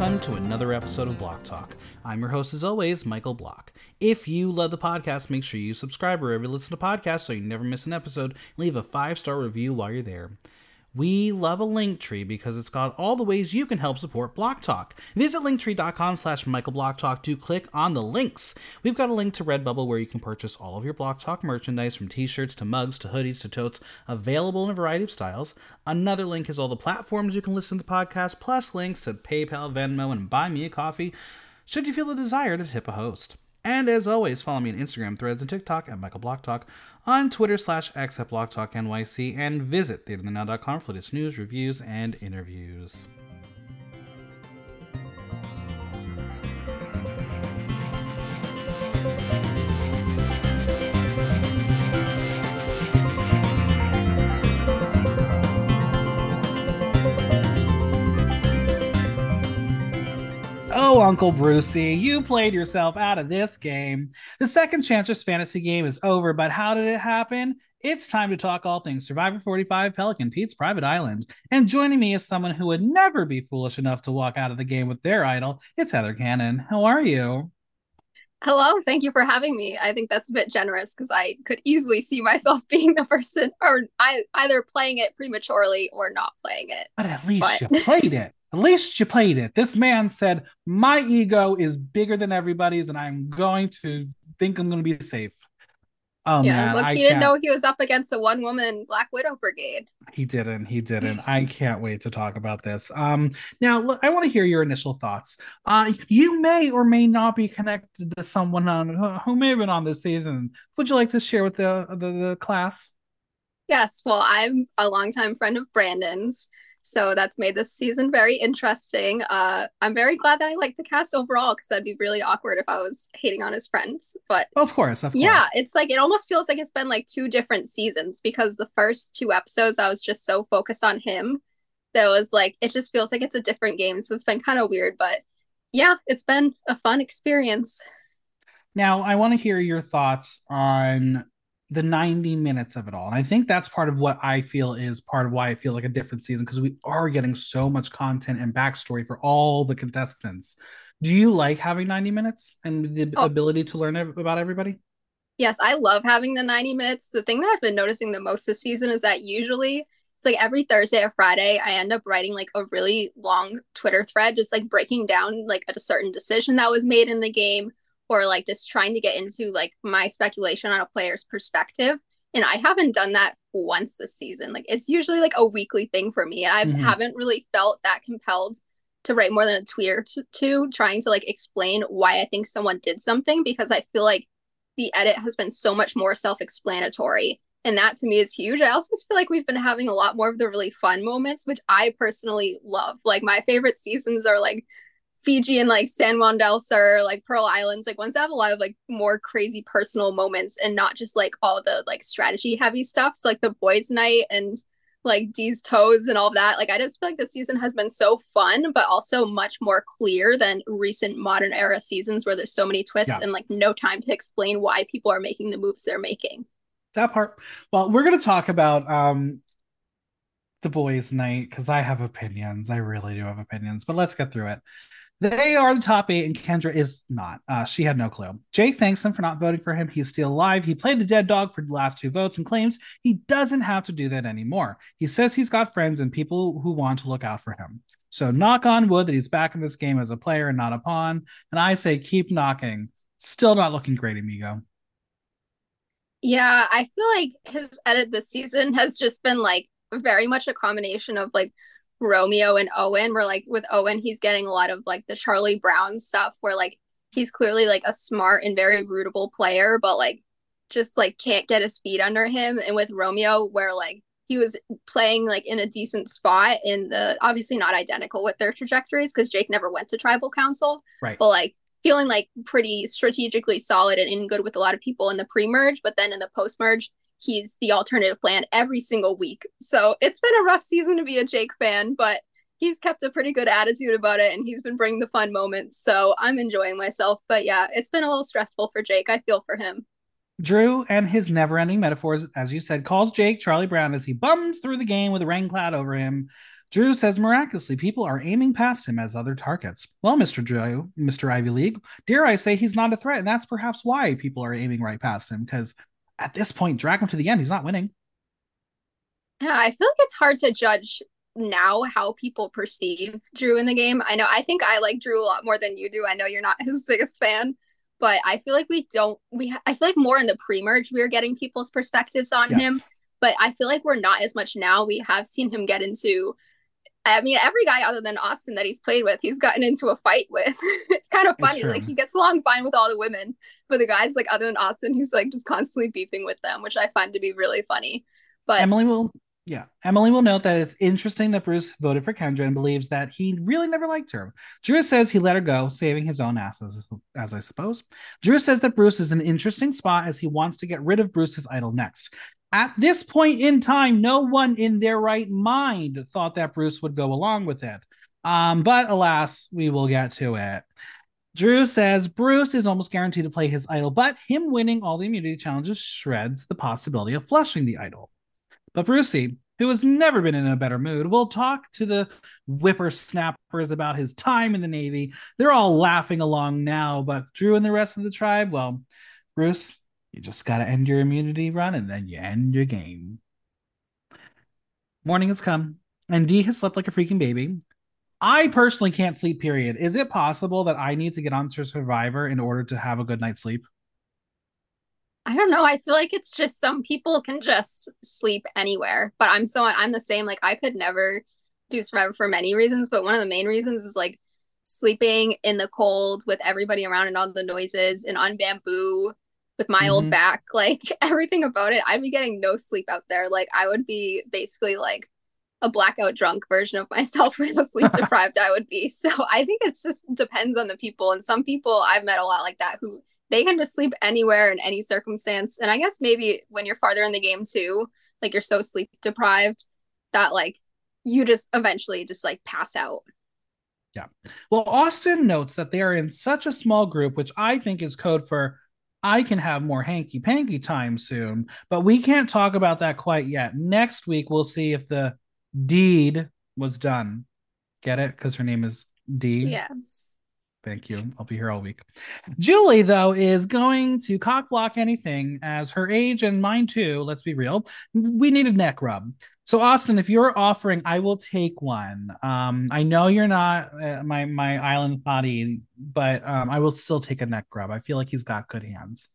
welcome to another episode of Block Talk. I'm your host as always, Michael Block. If you love the podcast, make sure you subscribe wherever you listen to podcasts so you never miss an episode. Leave a 5-star review while you're there. We love a Linktree because it's got all the ways you can help support Block Talk. Visit linktree.com/MichaelBlockTalk to click on the links. We've got a link to Redbubble where you can purchase all of your Block Talk merchandise, from t-shirts to mugs to hoodies to totes, available in a variety of styles. Another link is all the platforms you can listen to podcasts, plus links to PayPal, Venmo, and Buy Me a Coffee, should you feel the desire to tip a host. And as always, follow me on Instagram, Threads, and TikTok at MichaelBlockTalk, on Twitter /X at BlockTalkNYC, and visit theaterinthenow.com for latest news, reviews, and interviews. Oh, Uncle Brucey, you played yourself out of this game. The second Chancellor's fantasy game is over, but how did it happen? It's time to talk all things Survivor 45, Pelican Pete's Private Island. And joining me is someone who would never be foolish enough to walk out of the game with their idol. It's Heather Cannon. How are you? Hello, thank you for having me. I think that's a bit generous because I could easily see myself being the person, or I either playing it prematurely or not playing it. But you played it. At least you played it. This man said, my ego is bigger than everybody's and I'm going to think I'm going to be safe. Oh, yeah, man, look, he didn't know he was up against a one-woman Black Widow brigade. He didn't. I can't wait to talk about this. Now, look, I want to hear your initial thoughts. You may or may not be connected to someone who may have been on this season. Would you like to share with the class? Yes, well, I'm a longtime friend of Brandon's, so that's made this season very interesting. I'm very glad that I like the cast overall, because that'd be really awkward if I was hating on his friends. But of course. Yeah, it's like, it almost feels like it's been like two different seasons, because the first two episodes I was just so focused on him that it was like, it just feels like it's a different game. So it's been kind of weird, but yeah, it's been a fun experience. Now, I want to hear your thoughts on the 90 minutes of it all. And I think that's part of what I feel is part of why it feels like a different season, because we are getting so much content and backstory for all the contestants. Do you like having 90 minutes and the ability to learn about everybody? Yes, I love having the 90 minutes. The thing that I've been noticing the most this season is that usually it's like every Thursday or Friday, I end up writing like a really long Twitter thread, just like breaking down like a certain decision that was made in the game, or like just trying to get into like my speculation on a player's perspective. And I haven't done that once this season. Like, it's usually like a weekly thing for me. And I haven't really felt that compelled to write more than a tweet or two, trying to like explain why I think someone did something, because I feel like the edit has been so much more self-explanatory. And that to me is huge. I also feel like we've been having a lot more of the really fun moments, which I personally love. Like, my favorite seasons are like Fiji and like San Juan del Sur, like Pearl Islands, like ones that have a lot of like more crazy personal moments and not just like all the like strategy heavy stuff. So like the boys' night and like D's toes and all that. Like, I just feel like this season has been so fun, but also much more clear than recent modern era seasons where there's so many twists and like no time to explain why people are making the moves they're making. That part. Well, we're going to talk about the boys' night because I have opinions. I really do have opinions, but let's get through it. They are the top 8, and Kendra is not. She had no clue. Jay thanks them for not voting for him. He's still alive. He played the dead dog for the last 2 votes and claims he doesn't have to do that anymore. He says he's got friends and people who want to look out for him. So knock on wood that he's back in this game as a player and not a pawn. And I say keep knocking. Still not looking great, amigo. Yeah, I feel like his edit this season has just been like very much a combination of like Romeo and Owen, where like with Owen he's getting a lot of like the Charlie Brown stuff where like he's clearly like a smart and very rootable player but like just like can't get his feet under him, and with Romeo where like he was playing like in a decent spot in the, obviously not identical with their trajectories because Jake never went to tribal council, right, but like feeling like pretty strategically solid and in good with a lot of people in the pre-merge, but then in the post-merge he's the alternative plan every single week. So it's been a rough season to be a Jake fan, but he's kept a pretty good attitude about it and he's been bringing the fun moments. So I'm enjoying myself. But yeah, it's been a little stressful for Jake. I feel for him. Drew and his never-ending metaphors, as you said, calls Jake Charlie Brown as he bums through the game with a rain cloud over him. Drew says miraculously people are aiming past him as other targets. Well, Mr. Drew, Mr. Ivy League, dare I say he's not a threat, and that's perhaps why people are aiming right past him, because at this point, drag him to the end, he's not winning. Yeah, I feel like it's hard to judge now how people perceive Drew in the game. I know, I think I like Drew a lot more than you do. I know you're not his biggest fan, but I feel like I feel like more in the pre-merge, we were getting people's perspectives on him, but I feel like we're not as much now. We have seen him get into, I mean, every guy other than Austin that he's played with, he's gotten into a fight with. It's kind of funny. Like, he gets along fine with all the women, but the guys, like, other than Austin, he's like just constantly beefing with them, which I find to be really funny. But Emily will note that it's interesting that Bruce voted for Kendra and believes that he really never liked her. Drew says he let her go, saving his own ass, as I suppose. Drew says that Bruce is an interesting spot as he wants to get rid of Bruce's idol next. At this point in time, no one in their right mind thought that Bruce would go along with it. But alas, we will get to it. Drew says Bruce is almost guaranteed to play his idol, but him winning all the immunity challenges shreds the possibility of flushing the idol. But Brucey, who has never been in a better mood, will talk to the whippersnappers about his time in the Navy. They're all laughing along now, but Drew and the rest of the tribe, well, Bruce, you just got to end your immunity run and then you end your game. Morning has come, and Dee has slept like a freaking baby. I personally can't sleep, period. Is it possible that I need to get onto Survivor in order to have a good night's sleep? I don't know. I feel like it's just some people can just sleep anywhere, but I'm the same. Like, I could never do Survivor for many reasons, but one of the main reasons is like sleeping in the cold with everybody around and all the noises and on bamboo with my old back, like everything about it. I'd be getting no sleep out there. Like, I would be basically like a blackout drunk version of myself, with how sleep deprived I would be. So I think it just depends on the people. And some people I've met a lot like that, who they can just sleep anywhere in any circumstance. And I guess maybe when you're farther in the game too, like you're so sleep deprived that like you just eventually just like pass out. Yeah. Well, Austin notes that they are in such a small group, which I think is code for I can have more hanky-panky time soon, but we can't talk about that quite yet. Next week, we'll see if the deed was done. Get it? Because her name is Dee. Yes. Thank you. I'll be here all week. Julie, though, is going to cock block anything, as her age and mine too, let's be real, we need a neck rub. So Austin, if you're offering, I will take one. I know you're not my island body, but I will still take a neck rub. I feel like he's got good hands.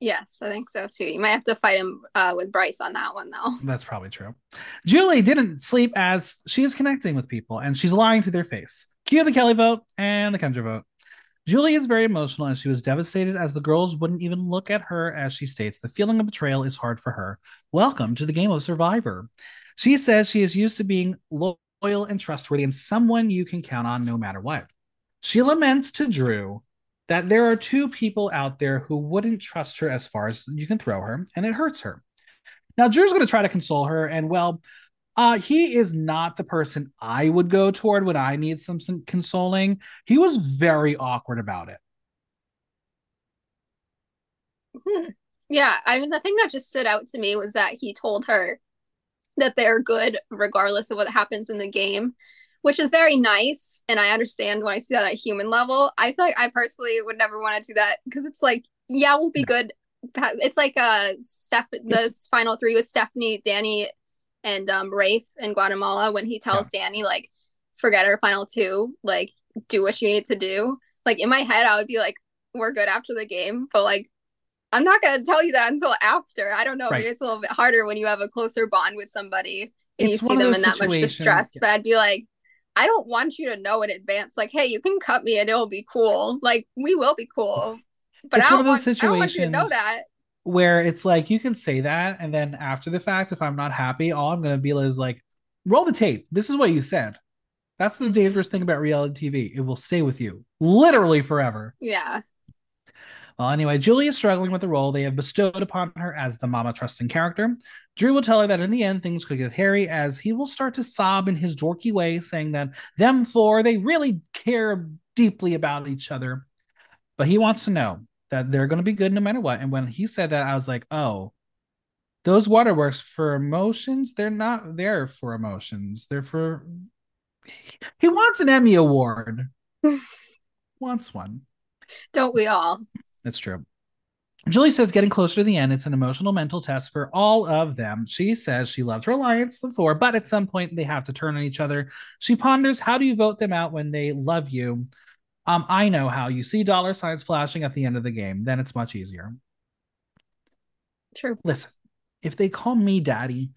Yes, I think so too. You might have to fight him with Bryce on that one, though. That's probably true. Julie didn't sleep as she is connecting with people, and she's lying to their face. Cue the Kelly vote and the Kendra vote. Julie is very emotional, and she was devastated as the girls wouldn't even look at her, as she states the feeling of betrayal is hard for her. Welcome to the game of Survivor. She says she is used to being loyal and trustworthy and someone you can count on no matter what. She laments to Drew that there are two people out there who wouldn't trust her as far as you can throw her, and it hurts her. Now, Drew's going to try to console her, and well, he is not the person I would go toward when I need some consoling. He was very awkward about it. Yeah, I mean, the thing that just stood out to me was that he told her that they're good regardless of what happens in the game, which is very nice. And I understand when I see that at a human level. I feel like I personally would never want to do that, because it's like, yeah, we'll be good. It's like the final three with Stephanie, Danny, and Rafe in Guatemala, when he tells Danny, like, forget our final two, like, do what you need to do. Like, in my head, I would be like, we're good after the game, but like, I'm not going to tell you that until after. I don't know. Maybe it's a little bit harder when you have a closer bond with somebody and you see them in that much distress. But I'd be like, I don't want you to know in advance, like, hey, you can cut me and it'll be cool. Like, we will be cool. But I don't want you to know that. Where it's like, you can say that, and then after the fact, if I'm not happy, all I'm going to be is like, roll the tape. This is what you said. That's the dangerous thing about reality TV. It will stay with you literally forever. Yeah. Well, anyway, Julie is struggling with the role they have bestowed upon her as the mama trusting character. Drew will tell her that in the end, things could get hairy, as he will start to sob in his dorky way, saying that them four, they really care deeply about each other. But he wants to know that they're going to be good no matter what. And when he said that, I was like, oh, Those waterworks for emotions, they're not there for emotions. They're for... He wants an Emmy Award. Wants one. Don't we all? That's true. Julie says, getting closer to the end, it's an emotional mental test for all of them. She says she loved her alliance before, but at some point they have to turn on each other. She ponders, how do you vote them out when they love you? I know how. You see dollar signs flashing at the end of the game. Then it's much easier. True. Listen, if they call me daddy,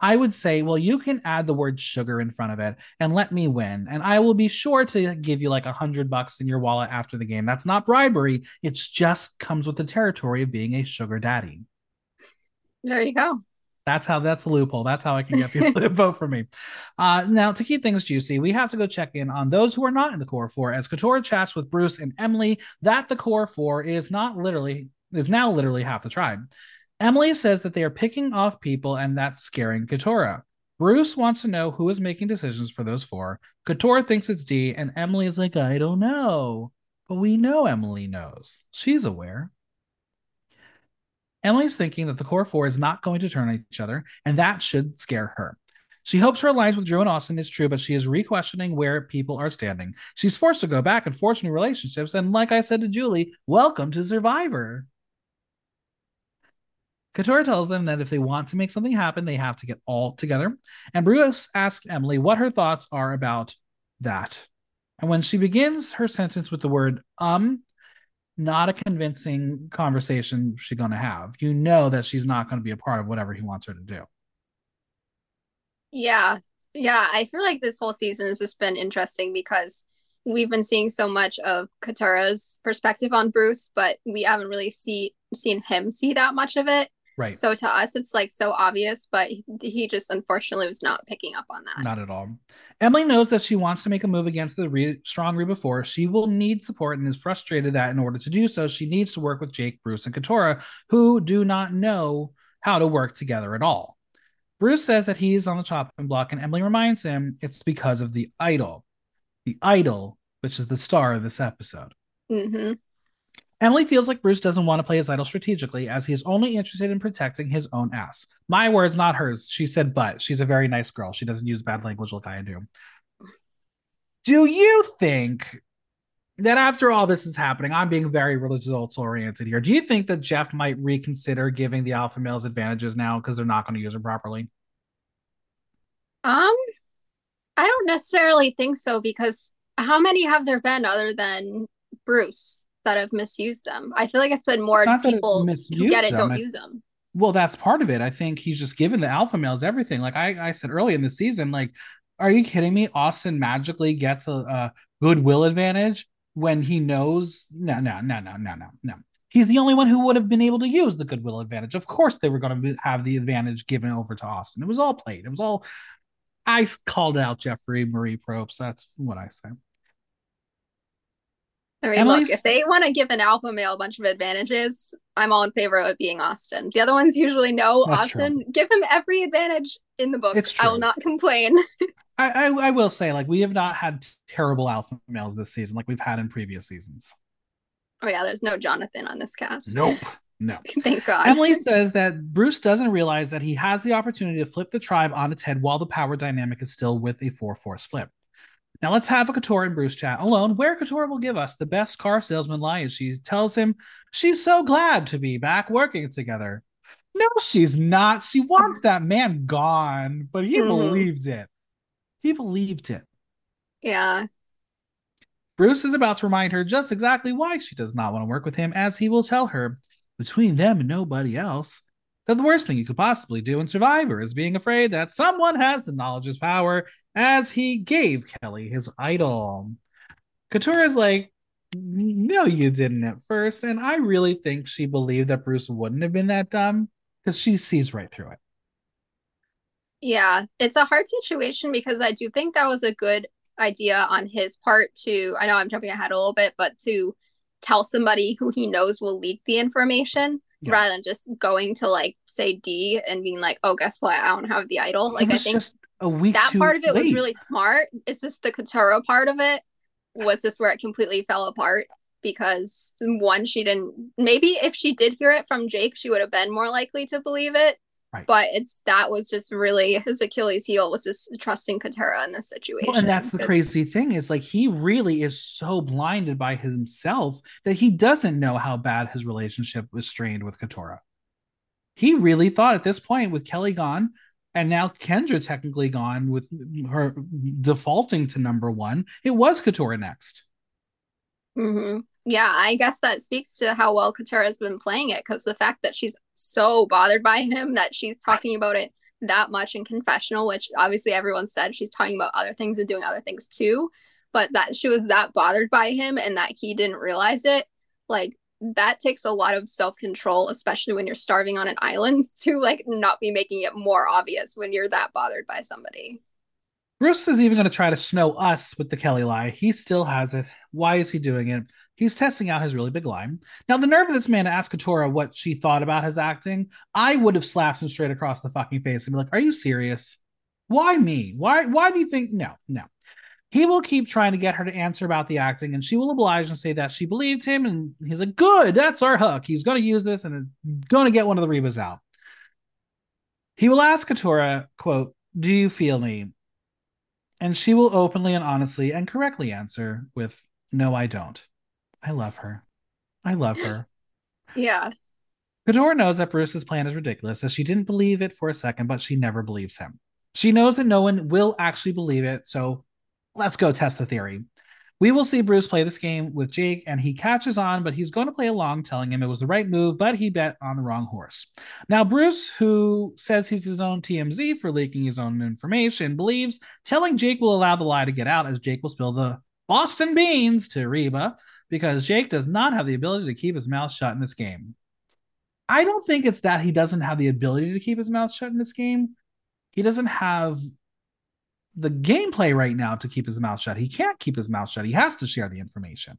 I would say, well, you can add the word sugar in front of it and let me win. And I will be sure to give you like $100 in your wallet after the game. That's not bribery. It's just comes with the territory of being a sugar daddy. There you go. That's the loophole. That's how I can get people to vote for me. Now, to keep things juicy, we have to go check in on those who are not in the core four as Couture chats with Bruce and Emily that the core four is now literally half the tribe. Emily says that they are picking off people and that's scaring Katora. Bruce wants to know who is making decisions for those four. Katora thinks it's D, and Emily is like, I don't know. But we know Emily knows. She's aware. Emily's thinking that the core four is not going to turn on each other, and that should scare her. She hopes her alliance with Drew and Austin is true, but she is re-questioning where people are standing. She's forced to go back and forge new relationships, and like I said to Julie, welcome to Survivor. Katora tells them that if they want to make something happen, they have to get all together. And Bruce asks Emily what her thoughts are about that. And when she begins her sentence with the word, not a convincing conversation she's going to have. You know that she's not going to be a part of whatever he wants her to do. Yeah. Yeah. I feel like this whole season has just been interesting because we've been seeing so much of Katora's perspective on Bruce, but we haven't really seen him see that much of it. Right. So to us, it's like so obvious, but he just unfortunately was not picking up on that. Not at all. Emily knows that she wants to make a move against the strong Reba 4. She will need support and is frustrated that in order to do so, she needs to work with Jake, Bruce, and Katora, who do not know how to work together at all. Bruce says that he is on the chopping block, and Emily reminds him it's because of the idol. The idol, which is the star of this episode. Mm-hmm. Emily feels like Bruce doesn't want to play his idol strategically as he is only interested in protecting his own ass. My words, not hers. She said, but she's a very nice girl. She doesn't use bad language like I do. Do you think that after all this is happening, I'm being very results oriented here. Do you think that Jeff might reconsider giving the alpha males advantages now because they're not going to use them properly? I don't necessarily think so because how many have there been other than Bruce that have misused them? I feel like it's been more people who get it don't use them. Well, that's part of it. I think he's just given the alpha males everything. Like I said early in the season, like, are you kidding me? Austin magically gets a goodwill advantage when he knows. No. He's the only one who would have been able to use the goodwill advantage. Of course they were going to have the advantage given over to Austin. It was all played. It was all... I called out Jeffrey Marie Probst. That's what I say. I mean, Emily's... look, if they want to give an alpha male a bunch of advantages, I'm all in favor of it being Austin. The other ones usually know Austin. True. Give him every advantage in the book. I will not complain. I will say, like, we have not had terrible alpha males this season like we've had in previous seasons. Oh, yeah, there's no Jonathan on this cast. Nope. No. Thank God. Emily says that Bruce doesn't realize that he has the opportunity to flip the tribe on its head while the power dynamic is still with a 4-4 split. Now let's have a Katora and Bruce chat alone, where Katora will give us the best car salesman lie as she tells him she's so glad to be back working together. No, she's not. She wants that man gone, but he believed it. He believed it. Yeah. Bruce is about to remind her just exactly why she does not want to work with him, as he will tell her, between them and nobody else, that the worst thing you could possibly do in Survivor is being afraid that someone has the knowledge is power, as he gave Kelly his idol. Katora's like, no, you didn't at first. And I really think she believed that Bruce wouldn't have been that dumb because she sees right through it. Yeah, it's a hard situation because I do think that was a good idea on his part to, I know I'm jumping ahead a little bit, but to tell somebody who he knows will leak the information rather than just going to like say D and being like, oh, guess what? I don't have the idol. Like, I think just a week that part of it was really smart. It's just the Katura part of it was just where it completely fell apart. because one, she didn't, maybe if she did hear it from Jake, she would have been more likely to believe it. Right. But that was just really his Achilles heel, was just trusting Katara in this situation. Well, and that's the crazy thing is, like, he really is so blinded by himself that he doesn't know how bad his relationship was strained with Katara. He really thought at this point, with Kelly gone and now Kendra technically gone, with her defaulting to number one, it was Katara next. Mm-hmm. Yeah, I guess that speaks to how well Katara's been playing it, because the fact that she's so bothered by him that she's talking about it that much in confessional, which obviously everyone said she's talking about other things and doing other things too, but that she was that bothered by him and that he didn't realize it, like, that takes a lot of self-control, especially when you're starving on an island, to, like, not be making it more obvious when you're that bothered by somebody. Bruce is even going to try to snow us with the Kelly lie. He still has it. Why is he doing it? He's testing out his really big lie. Now, the nerve of this man to ask Katara what she thought about his acting, I would have slapped him straight across the fucking face and be like, are you serious? Why me? Why do you think? No. He will keep trying to get her to answer about the acting, and she will oblige and say that she believed him. And he's like, good, that's our hook. He's going to use this and going to get one of the Rebas out. He will ask Katara, quote, do you feel me? And she will openly and honestly and correctly answer with, no, I don't. I love her. Yeah. Katara knows that Bruce's plan is ridiculous, as she didn't believe it for a second, but she never believes him. She knows that no one will actually believe it, so let's go test the theory. We will see Bruce play this game with Jake, and he catches on, but he's going to play along, telling him it was the right move, but he bet on the wrong horse. Now, Bruce, who says he's his own TMZ for leaking his own information, believes telling Jake will allow the lie to get out, as Jake will spill the Boston beans to Reba, because Jake does not have the ability to keep his mouth shut in this game. I don't think it's that he doesn't have the ability to keep his mouth shut in this game. He doesn't have the gameplay right now to keep his mouth shut. He can't keep his mouth shut. He has to share the information.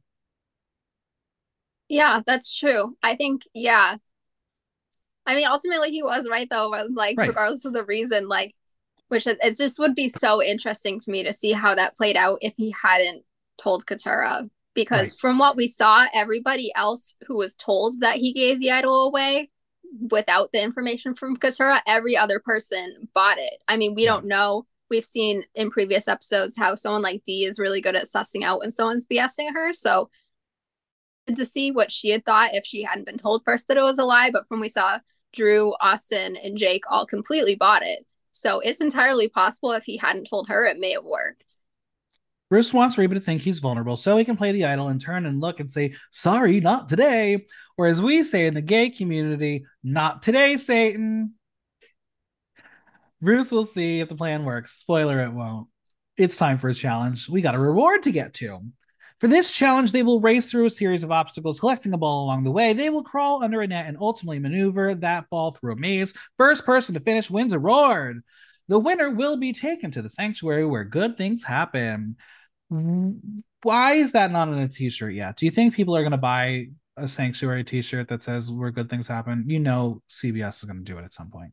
Yeah, that's true. I think, yeah. I mean, ultimately he was right though, like, right, regardless of the reason, like, which it just would be so interesting to me to see how that played out if he hadn't told Katara, because right, from what we saw, everybody else who was told that he gave the idol away without the information from Katara, every other person bought it. I mean, we don't know. We've seen in previous episodes how someone like Dee is really good at sussing out when someone's BSing her. So to see what she had thought if she hadn't been told first that it was a lie, but from we saw Drew, Austin, and Jake all completely bought it. So it's entirely possible if he hadn't told her, it may have worked. Bruce wants Reba to think he's vulnerable so he can play the idol and turn and look and say, sorry, not today. Or as we say in the gay community, not today, Satan. Bruce will see if the plan works. Spoiler, it won't. It's time for a challenge. We got a reward to get to. For this challenge, they will race through a series of obstacles, collecting a ball along the way. They will crawl under a net and ultimately maneuver that ball through a maze. First person to finish wins a reward. The winner will be taken to the sanctuary where good things happen. Why is that not on a t-shirt yet? Do you think people are going to buy a sanctuary t-shirt that says where good things happen? You know CBS is going to do it at some point.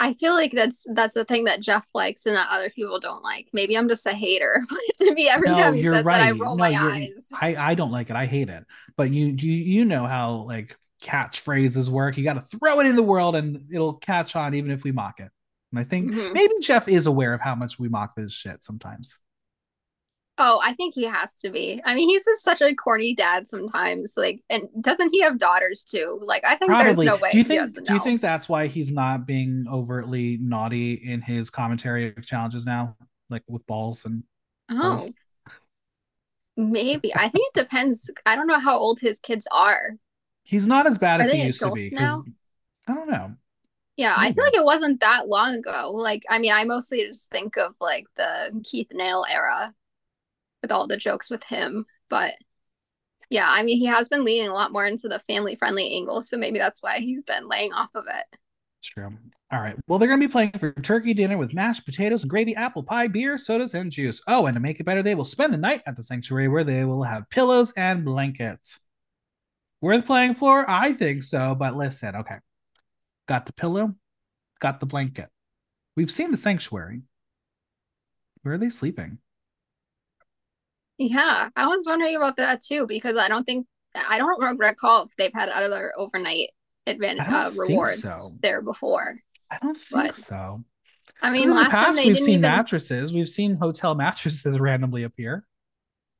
I feel like that's the thing that Jeff likes and that other people don't like. Maybe I'm just a hater. To me, every time he says right, that, I roll my eyes. I don't like it. I hate it. But you know how, like, catchphrases work. You got to throw it in the world and it'll catch on even if we mock it. And I think maybe Jeff is aware of how much we mock this shit sometimes. Oh, I think he has to be. I mean, he's just such a corny dad sometimes. Like, and doesn't he have daughters too? Like, I think probably. There's no way he doesn't know. Do you think that's why he's not being overtly naughty in his commentary of challenges now? Like with balls and... Oh. Balls? Maybe. I think it depends. I don't know how old his kids are. He's not as bad as he used to be. Now? I don't know. Yeah, I feel like it wasn't that long ago. Like, I mean, I mostly just think of like the Keith Nail era, with all the jokes with him. But yeah, I mean, he has been leaning a lot more into the family-friendly angle, so maybe that's why he's been laying off of it. It's true. All right. Well, they're going to be playing for turkey dinner with mashed potatoes and gravy, apple pie, beer, sodas, and juice. Oh, and to make it better, they will spend the night at the sanctuary where they will have pillows and blankets. Worth playing for? I think so, but listen, okay. Got the pillow, got the blanket. We've seen the sanctuary. Where are they sleeping? Yeah, I was wondering about that too, because I don't recall if they've had other overnight rewards there before. I don't think so. I mean, last time they didn't even... mattresses. We've seen hotel mattresses randomly appear.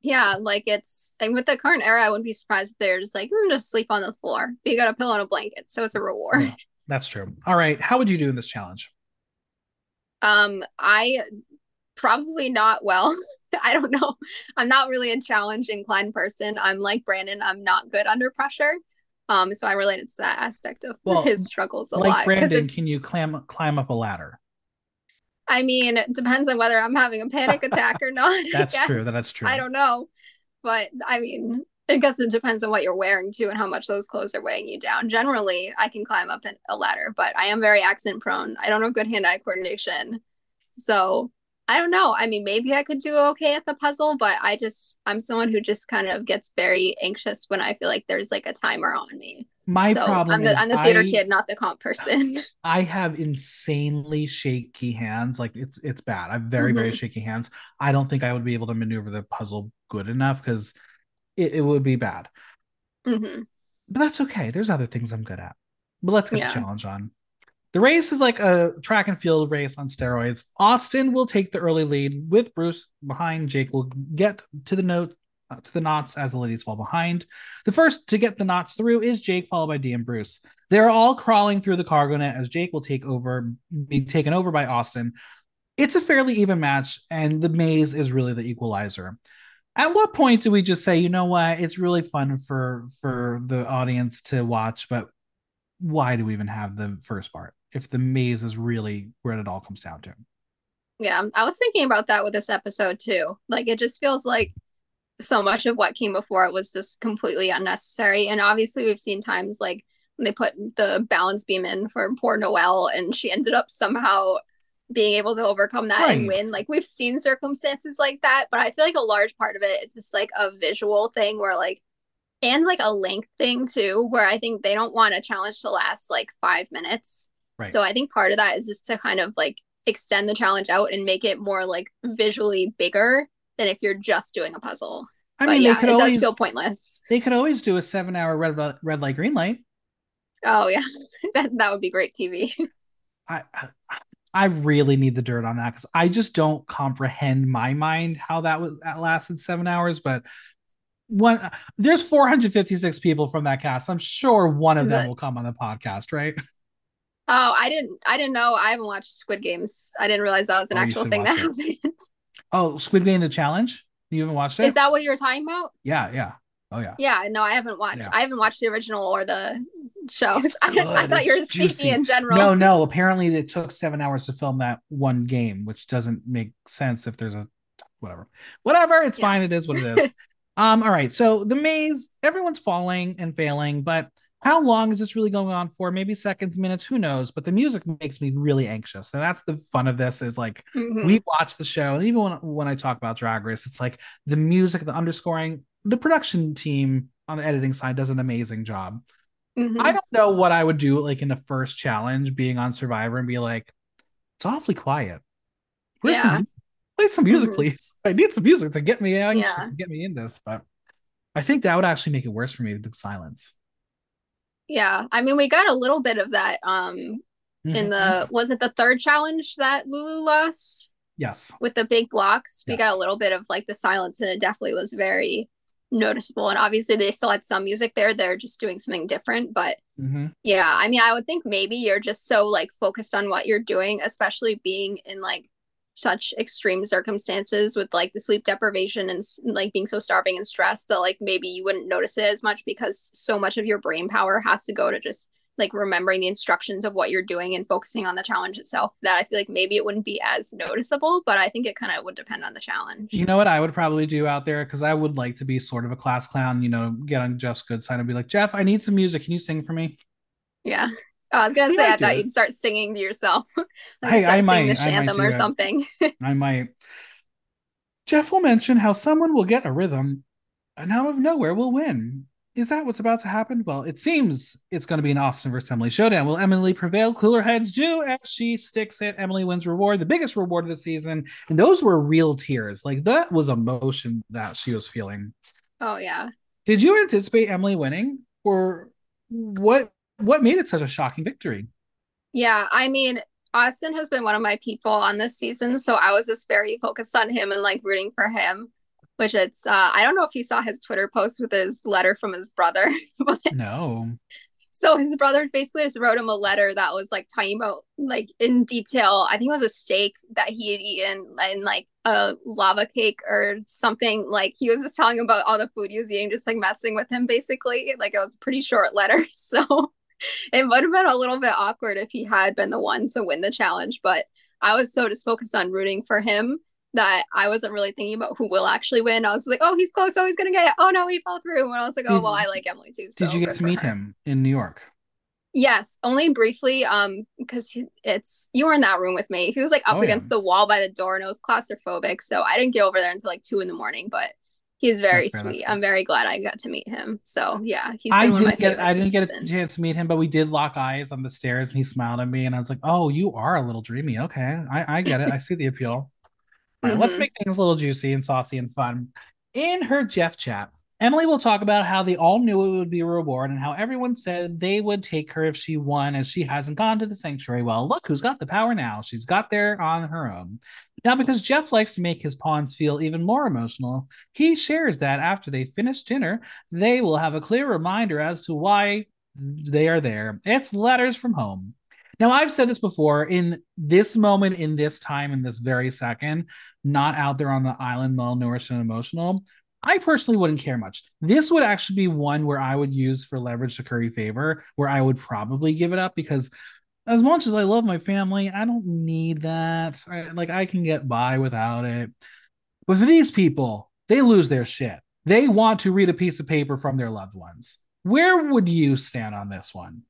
Yeah, like with the current era, I wouldn't be surprised if they're just like, just sleep on the floor. But you got a pillow and a blanket, so it's a reward. Yeah, that's true. All right, how would you do in this challenge? I probably not well. I don't know. I'm not really a challenge inclined person. I'm like Brandon. I'm not good under pressure. So I related to that aspect of his struggles a lot. Like Brandon, can you climb up a ladder? I mean, it depends on whether I'm having a panic attack or not. That's true. I don't know. But I mean, I guess it depends on what you're wearing too and how much those clothes are weighing you down. Generally, I can climb up a ladder, but I am very accident prone. I don't have good hand-eye coordination. So I don't know. I mean, maybe I could do okay at the puzzle, but I'm someone who just kind of gets very anxious when I feel like there's like a timer on me. I'm the theater kid, not the comp person. I have insanely shaky hands. Like it's bad. I have very, very shaky hands. I don't think I would be able to maneuver the puzzle good enough because it would be bad. Mm-hmm. But that's okay. There's other things I'm good at. But let's get the challenge on. The race is like a track and field race on steroids. Austin will take the early lead with Bruce behind. Jake will get to the knots as the ladies fall behind. The first to get the knots through is Jake, followed by Dee and Bruce. They're all crawling through the cargo net as Jake will be taken over by Austin. It's a fairly even match, and the maze is really the equalizer. At what point do we just say, you know what, it's really fun for the audience to watch, but why do we even have the first part if the maze is really where it all comes down to? Yeah, I was thinking about that with this episode too. Like, it just feels like so much of what came before it was just completely unnecessary. And obviously we've seen times like when they put the balance beam in for poor Noelle and she ended up somehow being able to overcome that and win. Like, we've seen circumstances like that, but I feel like a large part of it is just like a visual thing where like, and like a length thing too, where I think they don't want a challenge to last like 5 minutes. Right. So I think part of that is just to kind of like extend the challenge out and make it more like visually bigger than if you're just doing a puzzle. I mean, it does feel pointless. They could always do a 7-hour red light, green light. Oh yeah, that would be great TV. I really need the dirt on that because I just don't comprehend my mind how that lasted 7 hours. But there's 456 people from that cast. I'm sure one of them will come on the podcast, right? Oh, I didn't know. I haven't watched Squid Games. I didn't realize that was an actual thing that happened. Oh, Squid Game, the challenge? You haven't watched it? Is that what you were talking about? Yeah, yeah. Oh, yeah. Yeah, no, I haven't watched. Yeah. I haven't watched the original or the shows. I thought you were speaking in general. No. Apparently, it took 7 hours to film that one game, which doesn't make sense if there's a whatever. It's fine. It is what it is. All right. So the maze, everyone's falling and failing, but how long is this really going on for? Maybe seconds, minutes, who knows? But the music makes me really anxious. And that's the fun of this is like, we watch the show. And even when I talk about Drag Race, it's like the music, the underscoring, the production team on the editing side does an amazing job. Mm-hmm. I don't know what I would do like in the first challenge being on Survivor and be like, it's awfully quiet. Where's the music? Play some music, please. I need some music to get me anxious, to get me in this. But I think that would actually make it worse for me with the silence. Yeah, I mean, we got a little bit of that in the, was it the third challenge that Lulu lost? Yes. With the big blocks, we got a little bit of like the silence, and it definitely was very noticeable. And obviously they still had some music there. They're just doing something different. But yeah, I mean, I would think maybe you're just so like focused on what you're doing, especially being in like such extreme circumstances with like the sleep deprivation and like being so starving and stressed that like maybe you wouldn't notice it as much because so much of your brain power has to go to just like remembering the instructions of what you're doing and focusing on the challenge itself, that I feel like maybe it wouldn't be as noticeable, but I think it kind of would depend on the challenge. You know what I would probably do out there, because I would like to be sort of a class clown, you know, get on Jeff's good side and be like, Jeff, I need some music. Can you sing for me? Yeah. Oh, I was going to say, I thought you'd start singing to yourself. I might. The Shantham or something. I might. Jeff will mention how someone will get a rhythm and out of nowhere will win. Is that what's about to happen? Well, it seems it's going to be an Austin versus Emily showdown. Will Emily prevail? Cooler heads do as she sticks it. Emily wins reward, the biggest reward of the season. And those were real tears. Like, that was emotion that she was feeling. Oh, yeah. Did you anticipate Emily winning? Or what made it such a shocking victory? Yeah, I mean, Austin has been one of my people on this season. So I was just very focused on him and like rooting for him. Which it's, I don't know if you saw his Twitter post with his letter from his brother. But no. So his brother basically just wrote him a letter that was like talking about like in detail. I think it was a steak that he had eaten and like a lava cake or something. Like he was just telling about all the food he was eating, just like messing with him basically. Like it was a pretty short letter. So it would have been a little bit awkward if he had been the one to win the challenge. But I was so just focused on rooting for him that I wasn't really thinking about who will actually win. I was like, oh, he's close. Oh, he's going to get it. Oh, no, he fell through. And I was like, oh, well, I like Emily too. So did you get to meet him in New York? Yes, only briefly because you were in that room with me. He was like up against the wall by the door and it was claustrophobic. So I didn't get over there until like 2 a.m, but he's very sweet. I'm very glad I got to meet him. So yeah, he's been one of my favorites. I didn't get a chance to meet him, but we did lock eyes on the stairs and he smiled at me and I was like, oh, you are a little dreamy. Okay, I get it. I see the appeal. All right, let's make things a little juicy and saucy and fun. In her Jeff chat, Emily will talk about how they all knew it would be a reward and how everyone said they would take her if she won, and she hasn't gone to the sanctuary. Well, look who's got the power now. She's got there on her own. Now, because Jeff likes to make his pawns feel even more emotional, he shares that after they finish dinner, they will have a clear reminder as to why they are there. It's letters from home. Now, I've said this before, in this moment, in this time, in this very second, not out there on the island, malnourished and emotional, I personally wouldn't care much. This would actually be one where I would use for leverage to curry favor, where I would probably give it up because as much as I love my family, I don't need that. I can get by without it. But for these people, they lose their shit. They want to read a piece of paper from their loved ones. Where would you stand on this one?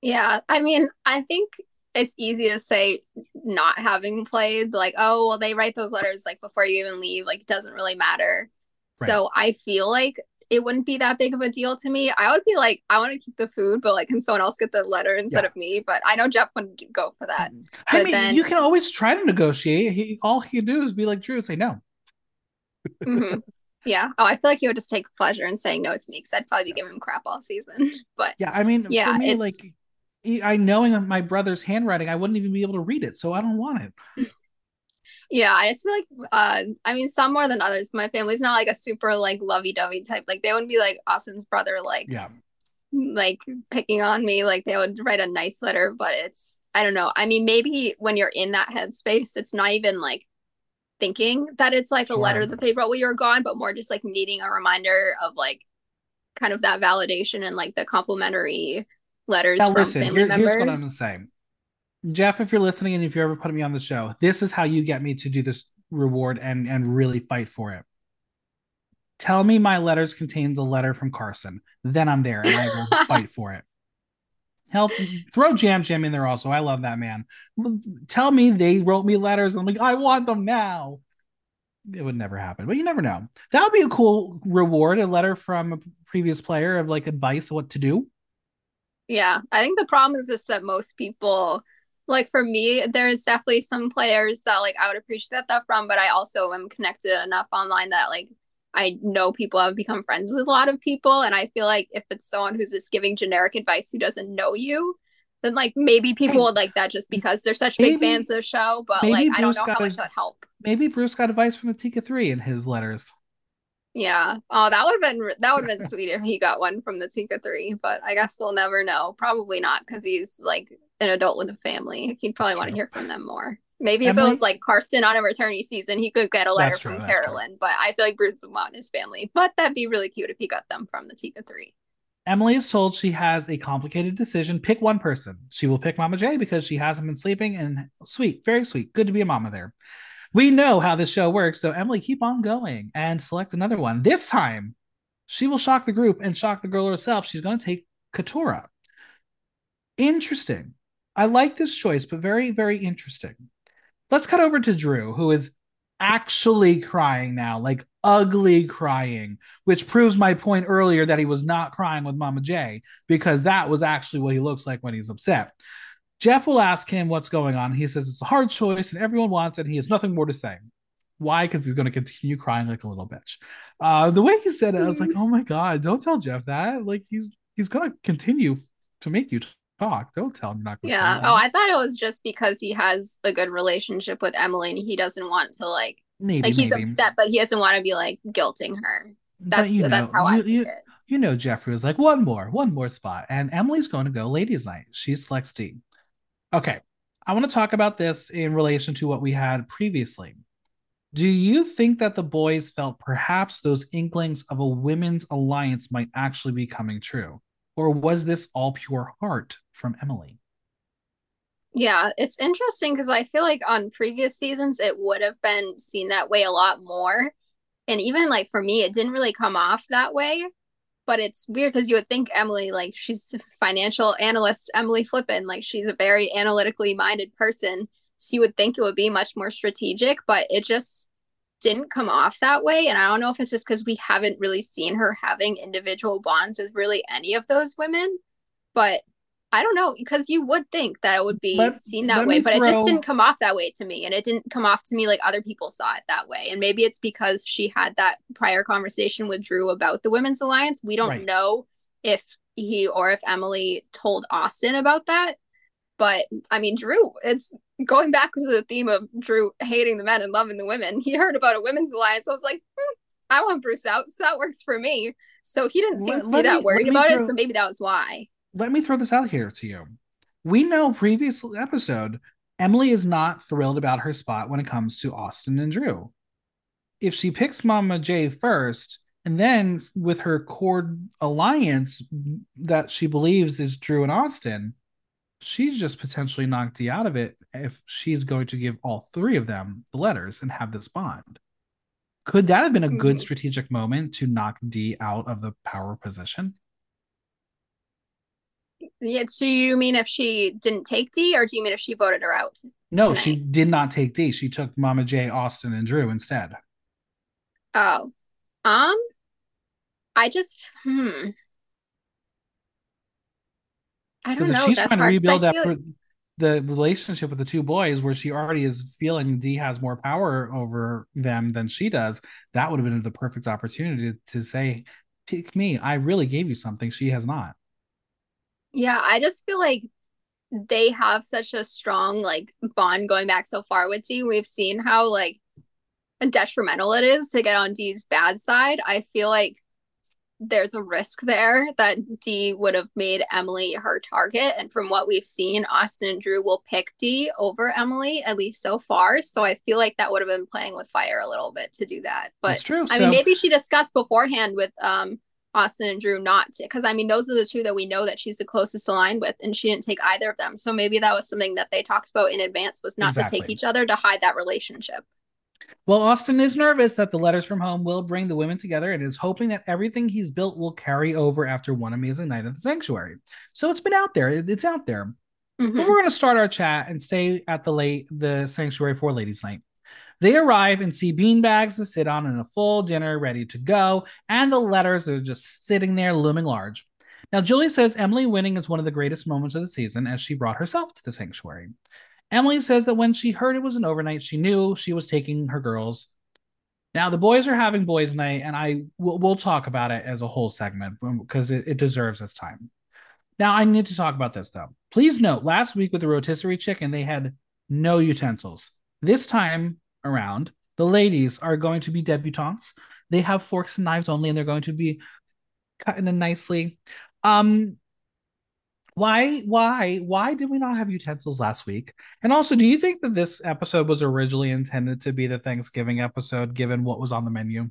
Yeah, I mean, I think it's easy to say not having played, like, oh, well, they write those letters like before you even leave, like it doesn't really matter. Right. So I feel like it wouldn't be that big of a deal to me. I would be like, I want to keep the food, but like, can someone else get the letter instead of me? But I know Jeff wouldn't go for that. I mean, you can always try to negotiate. All he do is be like Drew and say no. Mm-hmm. Yeah. Oh, I feel like he would just take pleasure in saying no to me because I'd probably be giving him crap all season. But yeah, I mean, yeah, for me, it's like, I knowing my brother's handwriting, I wouldn't even be able to read it, so I don't want it. Yeah, I just feel like, I mean, some more than others. My family's not like a super like lovey-dovey type. Like they wouldn't be like Austin's brother, like like picking on me. Like they would write a nice letter, but it's, I don't know. I mean, maybe when you're in that headspace, it's not even like thinking that it's like a letter that they wrote while you were gone, but more just like needing a reminder of like kind of that validation and like the complimentary letters now from family members. Here's what I'm saying, Jeff, if you're listening and if you're ever putting me on the show, this is how you get me to do this reward and really fight for it. Tell me my letters contain the letter from Carson, then I'm there and I will fight for it. Help throw Jam in there also. I love that man. Tell me they wrote me letters and I'm like, I want them now. It would never happen, but you never know. That would be a cool reward, a letter from a previous player of like advice what to do. Yeah, I think the problem is just that most people, like for me, there's definitely some players that like I would appreciate that from, but I also am connected enough online that like I know people have become friends with a lot of people. And I feel like if it's someone who's just giving generic advice who doesn't know you, then like maybe people would like that just because they're such big fans of the show. But like I don't know how much that would help. Maybe Bruce got advice from the Tika 3 in his letters. Yeah. Oh, that would have been sweet if he got one from the Tika 3, but I guess we'll never know. Probably not, because he's like an adult with a family. He'd probably want to hear from them more. Maybe Emily, if it was like Carson on a maternity season, he could get a letter from Carolyn. But I feel like Bruce would want his family. But that'd be really cute if he got them from the Tika 3. Emily is told she has a complicated decision. Pick one person. She will pick Mama Jay because she hasn't been sleeping, and sweet, very sweet. Good to be a mama there. We know how this show works, so Emily, keep on going and select another one. This time, she will shock the group and shock the girl herself. She's going to take Katora. Interesting. I like this choice, but very, very interesting. Let's cut over to Drew, who is actually crying now, like ugly crying, which proves my point earlier that he was not crying with Mama Jay, because that was actually what he looks like when he's upset. Jeff will ask him what's going on. He says it's a hard choice and everyone wants it. He has nothing more to say. Why? Because he's going to continue crying like a little bitch. The way he said it, I was like, oh my God, don't tell Jeff that. Like, he's going to continue to make you talk. Don't tell him you're not going to say that. Oh, I thought it was just because he has a good relationship with Emily and he doesn't want to, like, maybe. He's upset, but he doesn't want to be, like, guilting her. That's how I see it. You know, Jeffrey was like, one more spot. And Emily's going to go ladies' night. She's flex D. Okay. I want to talk about this in relation to what we had previously. Do you think that the boys felt perhaps those inklings of a women's alliance might actually be coming true? Or was this all pure heart from Emily? Yeah, it's interesting because I feel like on previous seasons, it would have been seen that way a lot more. And even like for me, it didn't really come off that way. But it's weird because you would think Emily, like she's a financial analyst, Emily Flippin, like she's a very analytically minded person. So you would think it would be much more strategic, but it just didn't come off that way. And I don't know if it's just because we haven't really seen her having individual bonds with really any of those women, but I don't know, because you would think that it would be seen that way, but it just didn't come off that way to me. And it didn't come off to me like other people saw it that way. And maybe it's because she had that prior conversation with Drew about the Women's Alliance. We don't know if he or if Emily told Austin about that. But, I mean, Drew, it's going back to the theme of Drew hating the men and loving the women. He heard about a women's alliance. So I was like, I want Bruce out. So that works for me. So he didn't seem to be that worried about it. So maybe that was why. Let me throw this out here to you. We know previous episode, Emily is not thrilled about her spot when it comes to Austin and Drew. If she picks Mama Jay first, and then with her core alliance that she believes is Drew and Austin, she's just potentially knocked you out of it if she's going to give all three of them the letters and have this bond. Could that have been a good strategic moment to knock D out of the power position? Yeah, so you mean if she didn't take D, or do you mean if she voted her out? No, tonight? She did not take D. She took Mama J, Austin, and Drew instead. Oh. I don't know. She's trying to rebuild that the relationship with the two boys where she already is feeling D has more power over them than she does. That would have been the perfect opportunity to say, pick me. I really gave you something she has not. Yeah, I just feel like they have such a strong like bond going back so far with D. We've seen how like detrimental it is to get on D's bad side. I feel like there's a risk there that D would have made Emily her target. And from what we've seen, Austin and Drew will pick D over Emily, at least so far. So I feel like that would have been playing with fire a little bit to do that. But that's true. I mean, maybe she discussed beforehand with Austin and Drew not to, because I mean, those are the two that we know that she's the closest aligned with, and she didn't take either of them. So maybe that was something that they talked about in advance, was not to take each other, to hide that relationship. Well, Austin is nervous that the letters from home will bring the women together and is hoping that everything he's built will carry over after one amazing night at the sanctuary. So it's been out there. It's out there. Mm-hmm. But we're going to start our chat and stay at the sanctuary for ladies' night. They arrive and see beanbags to sit on and a full dinner ready to go. And the letters are just sitting there looming large. Now, Julie says Emily winning is one of the greatest moments of the season as she brought herself to the sanctuary. Emily says that when she heard it was an overnight, she knew she was taking her girls. Now, the boys are having boys' night, and we'll talk about it as a whole segment because it deserves its time. Now, I need to talk about this, though. Please note, last week with the rotisserie chicken, they had no utensils. This time around, the ladies are going to be debutantes. They have forks and knives only, and they're going to be cutting in nicely. Why did we not have utensils last week? And also, do you think that this episode was originally intended to be the Thanksgiving episode, given what was on the menu?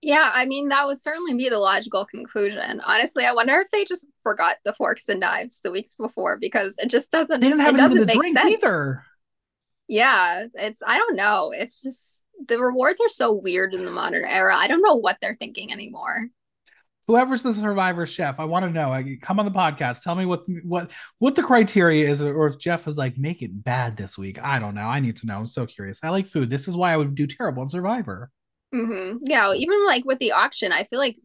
Yeah, I mean, that would certainly be the logical conclusion. Honestly, I wonder if they just forgot the forks and knives the weeks before, because it just doesn't, they didn't have it doesn't make drink sense. Either. Yeah, I don't know. It's just, the rewards are so weird in the modern era. I don't know what they're thinking anymore. whoever's the Survivor chef, I want to know. Come on the podcast. Tell me what the criteria is, or if Jeff was like, make it bad this week. I don't know. I need to know. I'm so curious. I like food. This is why I would do terrible on Survivor. Mm-hmm. Yeah. Even like with the auction, I feel like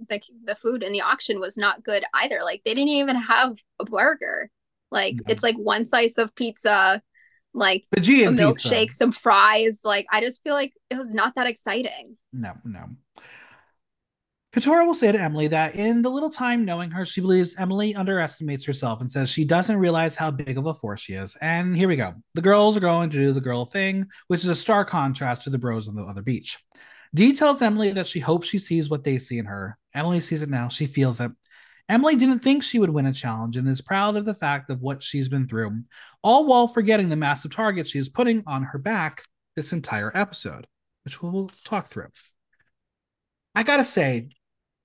the food in the auction was not good either. Like they didn't even have a burger. Like it's like one slice of pizza, like a milkshake, some fries. Like I just feel like it was not that exciting. No. Keturah will say to Emily that in the little time knowing her, she believes Emily underestimates herself and says she doesn't realize how big of a force she is. And here we go. The girls are going to do the girl thing, which is a stark contrast to the bros on the other beach. Dee tells Emily that she hopes she sees what they see in her. Emily sees it now. She feels it. Emily didn't think she would win a challenge and is proud of the fact of what she's been through, all while forgetting the massive target she is putting on her back this entire episode, which we'll talk through. I gotta say,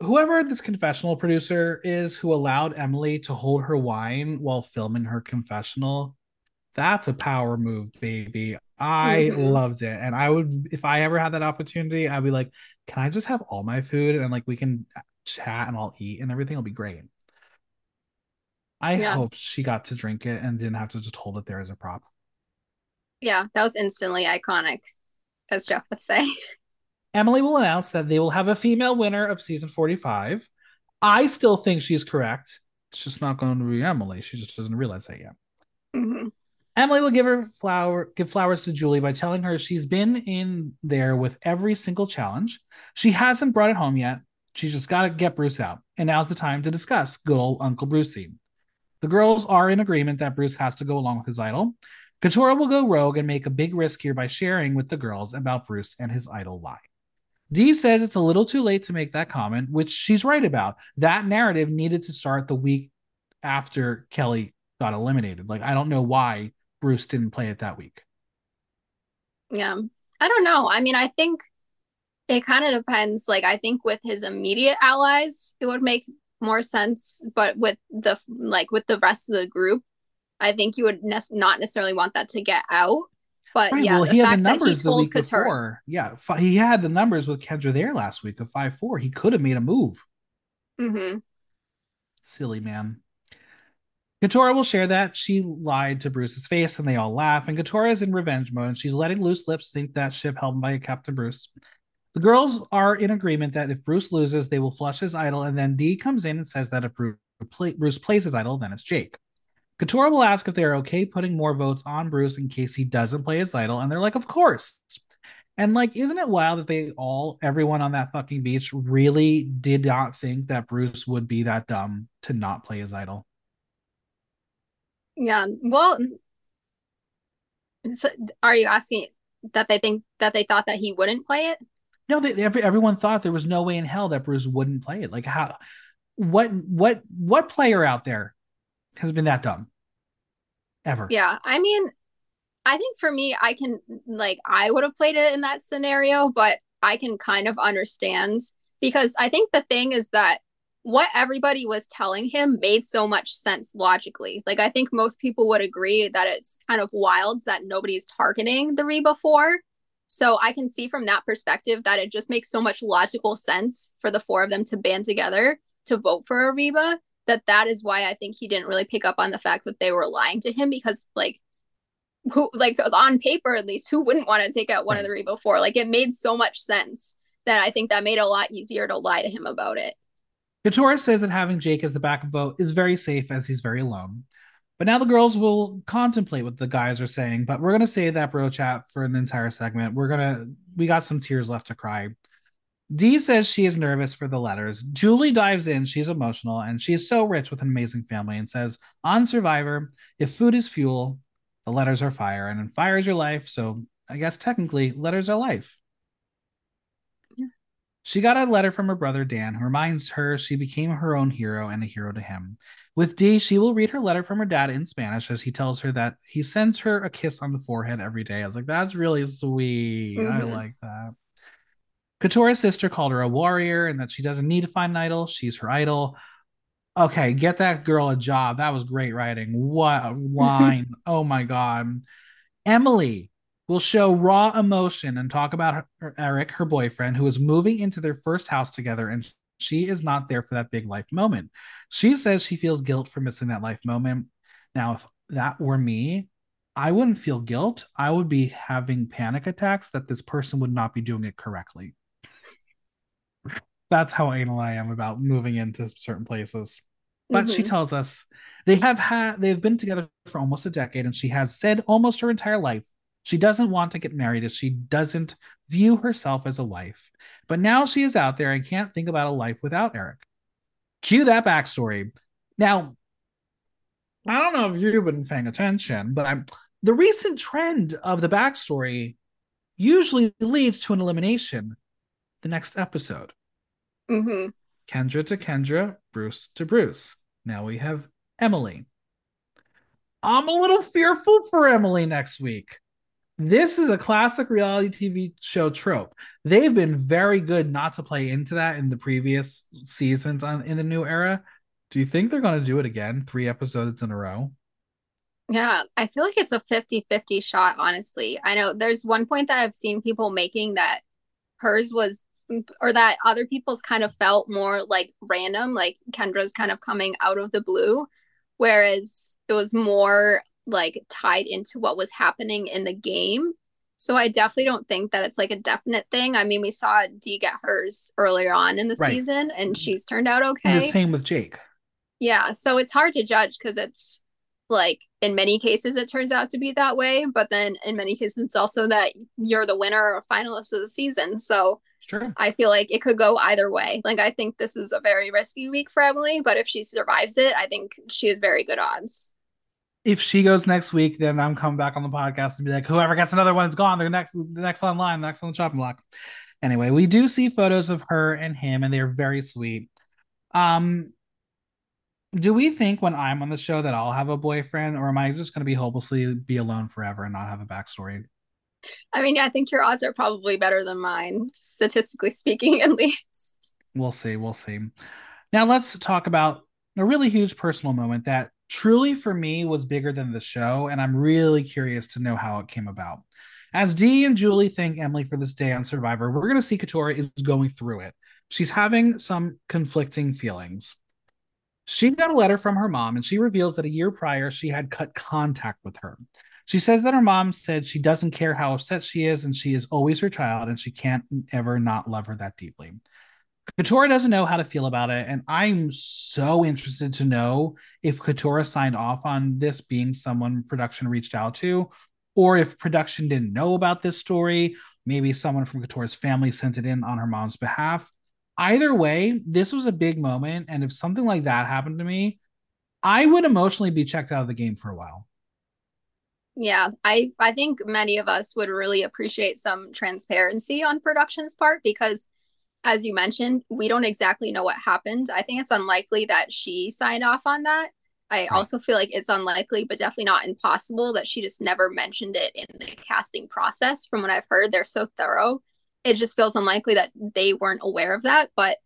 whoever this confessional producer is who allowed Emily to hold her wine while filming her confessional, that's a power move, baby. I loved it. And I would, if I ever had that opportunity, I'd be like, can I just have all my food? And like, we can chat and I'll eat and everything will be great. I hope she got to drink it and didn't have to just hold it there as a prop. Yeah, that was instantly iconic, as Jeff would say. Emily will announce that they will have a female winner of season 45. I still think she's correct. It's just not going to be Emily. She just doesn't realize that yet. Mm-hmm. Emily will give flowers to Julie by telling her she's been in there with every single challenge. She hasn't brought it home yet. She's just got to get Bruce out. And now's the time to discuss good old Uncle Brucey. The girls are in agreement that Bruce has to go along with his idol. Keturah will go rogue and make a big risk here by sharing with the girls about Bruce and his idol lie. Dee says it's a little too late to make that comment, which she's right about. That narrative needed to start the week after Kelly got eliminated. Like, I don't know why Bruce didn't play it that week. Yeah, I don't know. I mean, I think it kind of depends. Like, I think with his immediate allies, it would make more sense. But with the rest of the group, I think you would not necessarily want that to get out. But right. Well, the fact had the numbers that he told the week before. Yeah, he had the numbers with Kendra there last week of 5-4. He could have made a move. Mm-hmm. Silly man. Keturah will share that she lied to Bruce's face, and they all laugh. And Keturah is in revenge mode, and she's letting loose lips think that ship held by Captain Bruce. The girls are in agreement that if Bruce loses, they will flush his idol. And then Dee comes in and says that if Bruce plays his idol, then it's Jake. Keturah will ask if they're okay putting more votes on Bruce in case he doesn't play his idol. And they're like, of course. And like, isn't it wild that everyone on that fucking beach really did not think that Bruce would be that dumb to not play his idol? Yeah. Well, so are you asking that they think that they thought that he wouldn't play it? No, everyone thought there was no way in hell that Bruce wouldn't play it. Like, how? What player out there has been that dumb ever? Yeah, I mean, I think for me, I would have played it in that scenario, but I can kind of understand, because I think the thing is that what everybody was telling him made so much sense logically. Like, I think most people would agree that it's kind of wild that nobody's targeting the Reba 4. So I can see from that perspective that it just makes so much logical sense for the four of them to band together to vote for a Reba, that is why I think he didn't really pick up on the fact that they were lying to him, because like, who, like on paper at least, who wouldn't want to take out one of the Reba 4? Like, it made so much sense that I think that made it a lot easier to lie to him about it. Keturah says that having Jake as the backup vote is very safe, as he's very alone. But now the girls will contemplate what the guys are saying, but we're going to save that bro chat for an entire segment. We got some tears left to cry. Dee says she is nervous for the letters. Julie dives in. She's emotional, and she is so rich with an amazing family, and says on Survivor, if food is fuel, the letters are fire, and fire is your life. So I guess technically letters are life. She got a letter from her brother, Dan, who reminds her she became her own hero and a hero to him. With Dee, she will read her letter from her dad in Spanish, as he tells her that he sends her a kiss on the forehead every day. I was like, that's really sweet. Mm-hmm. I like that. Keturah's sister called her a warrior and that she doesn't need to find an idol. She's her idol. Okay, get that girl a job. That was great writing. What a line. Oh, my God. Emily will show raw emotion and talk about her boyfriend, who is moving into their first house together, and she is not there for that big life moment. She says she feels guilt for missing that life moment. Now, if that were me, I wouldn't feel guilt. I would be having panic attacks that this person would not be doing it correctly. That's how anal I am about moving into certain places. But she tells us they've been together for almost a decade, and she has said almost her entire life she doesn't want to get married, as she doesn't view herself as a wife. But now she is out there and can't think about a life without Eric. Cue that backstory. Now, I don't know if you've been paying attention, but the recent trend of the backstory usually leads to an elimination the next episode. Mm-hmm. Kendra to Kendra, Bruce to Bruce. Now we have Emily. I'm a little fearful for Emily next week. This is a classic reality TV show trope. They've been very good not to play into that in the previous seasons in the new era. Do you think they're going to do it again? 3 episodes in a row? Yeah, I feel like it's a 50-50 shot, honestly. I know there's one point that I've seen people making that hers was, or that other people's kind of felt more like random, like Kendra's kind of coming out of the blue, whereas it was more like tied into what was happening in the game. So I definitely don't think that it's like a definite thing. I mean, we saw Dee get hers earlier on in the season, and she's turned out okay. And the same with Jake. Yeah, so it's hard to judge because it's like in many cases it turns out to be that way, but then in many cases it's also that you're the winner or finalist of the season. So sure. I feel like it could go either way. Like, I think this is a very risky week for Emily, but if she survives it, I think she has very good odds. If she goes next week, then I'm coming back on the podcast and be like, whoever gets another one is gone. They're the next online, the next on the chopping block. Anyway, we do see photos of her and him, and they're very sweet. Do we think when I'm on the show that I'll have a boyfriend, or am I just going to be hopelessly be alone forever and not have a backstory? I mean, yeah, I think your odds are probably better than mine, statistically speaking, at least. We'll see. Now let's talk about a really huge personal moment that truly for me was bigger than the show, and I'm really curious to know how it came about. As Dee and Julie thank Emily for this day on Survivor, we're going to see Katora is going through it. She's having some conflicting feelings. She got a letter from her mom, and she reveals that a year prior she had cut contact with her. She says that her mom said she doesn't care how upset she is, and she is always her child, and she can't ever not love her that deeply. Katora doesn't know how to feel about it, and I'm so interested to know if Katora signed off on this being someone production reached out to, or if production didn't know about this story. Maybe someone from Katora's family sent it in on her mom's behalf. Either way, this was a big moment, and if something like that happened to me, I would emotionally be checked out of the game for a while. Yeah, I think many of us would really appreciate some transparency on production's part because, as you mentioned, we don't exactly know what happened. I think it's unlikely that she signed off on that. I also feel like it's unlikely, but definitely not impossible that she just never mentioned it in the casting process. From what I've heard, they're so thorough. It just feels unlikely that they weren't aware of that, but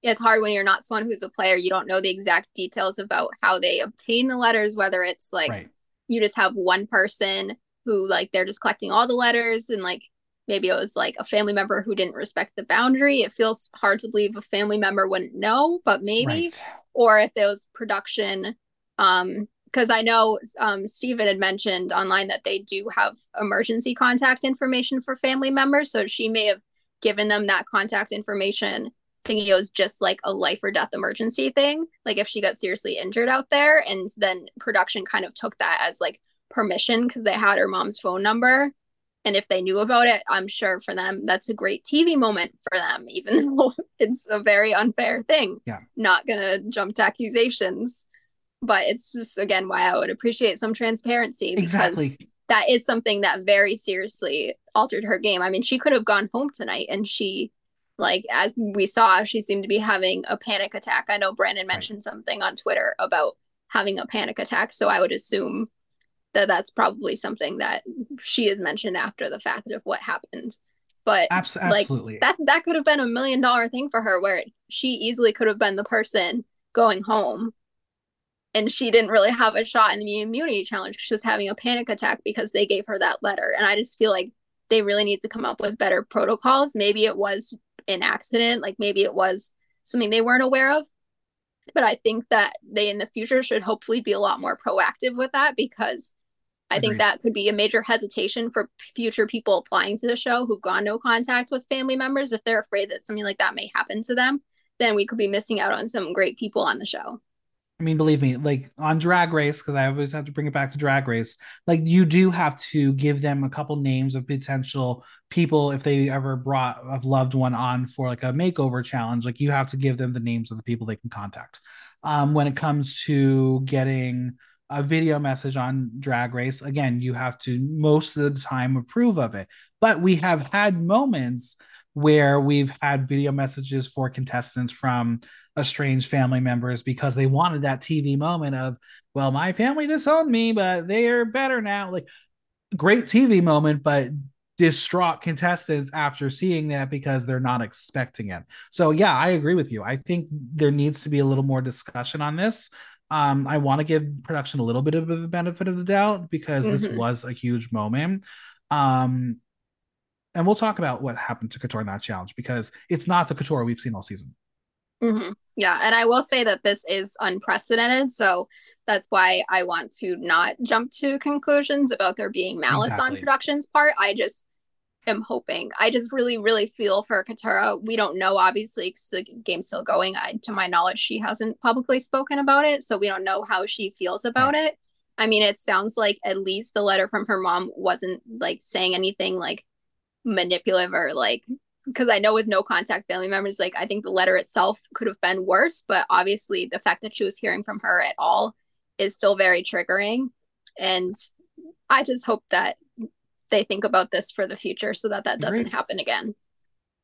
it's hard when you're not someone who's a player. You don't know the exact details about how they obtain the letters, whether it's like... Right. You just have one person who like they're just collecting all the letters, and like maybe it was like a family member who didn't respect the boundary. It feels hard to believe a family member wouldn't know, but maybe or if it was production, because I know Steven had mentioned online that they do have emergency contact information for family members, so she may have given them that contact information thinking it was just like a life or death emergency thing, like if she got seriously injured out there, and then production kind of took that as like permission because they had her mom's phone number, and if they knew about it, I'm sure for them that's a great TV moment for them, even though it's a very unfair thing. Yeah, not gonna jump to accusations, but it's just again why I would appreciate some transparency because that is something that very seriously altered her game. I mean, she could have gone home tonight, and she, like, as we saw, she seemed to be having a panic attack. I know Brandon mentioned something on Twitter about having a panic attack. So I would assume that that's probably something that she has mentioned after the fact of what happened. But absolutely, like, that could have been $1 million thing for her where she easily could have been the person going home. And she didn't really have a shot in the immunity challenge. She was having a panic attack because they gave her that letter. And I just feel like they really need to come up with better protocols. Maybe it was an accident, like maybe it was something they weren't aware of. But I think that they in the future should hopefully be a lot more proactive with that, because I think that could be a major hesitation for future people applying to the show who've gone no contact with family members. If they're afraid that something like that may happen to them, then we could be missing out on some great people on the show. I mean, believe me, like on Drag Race, because I always have to bring it back to Drag Race, like you do have to give them a couple names of potential people if they ever brought a loved one on for like a makeover challenge. Like you have to give them the names of the people they can contact. When it comes to getting a video message on Drag Race, again, you have to most of the time approve of it. But we have had moments where we've had video messages for contestants from estranged family members because they wanted that TV moment of, well, my family disowned me, but they are better now. Like, great TV moment, but distraught contestants after seeing that because they're not expecting it. So yeah, I agree with you. I think there needs to be a little more discussion on this. I want to give production a little bit of the benefit of the doubt because this was a huge moment. And we'll talk about what happened to Couture in that challenge, because it's not the Couture we've seen all season. Yeah, and I will say that this is unprecedented, so that's why I want to not jump to conclusions about there being malice on production's part. I just am hoping. I just really, really feel for Katara. We don't know, obviously, because the game's still going. To my knowledge, she hasn't publicly spoken about it, so we don't know how she feels about it. I mean, it sounds like at least the letter from her mom wasn't, like, saying anything, like, manipulative or, like, because I know with no contact family members, like, I think the letter itself could have been worse, but obviously the fact that she was hearing from her at all is still very triggering. And I just hope that they think about this for the future so that doesn't happen again.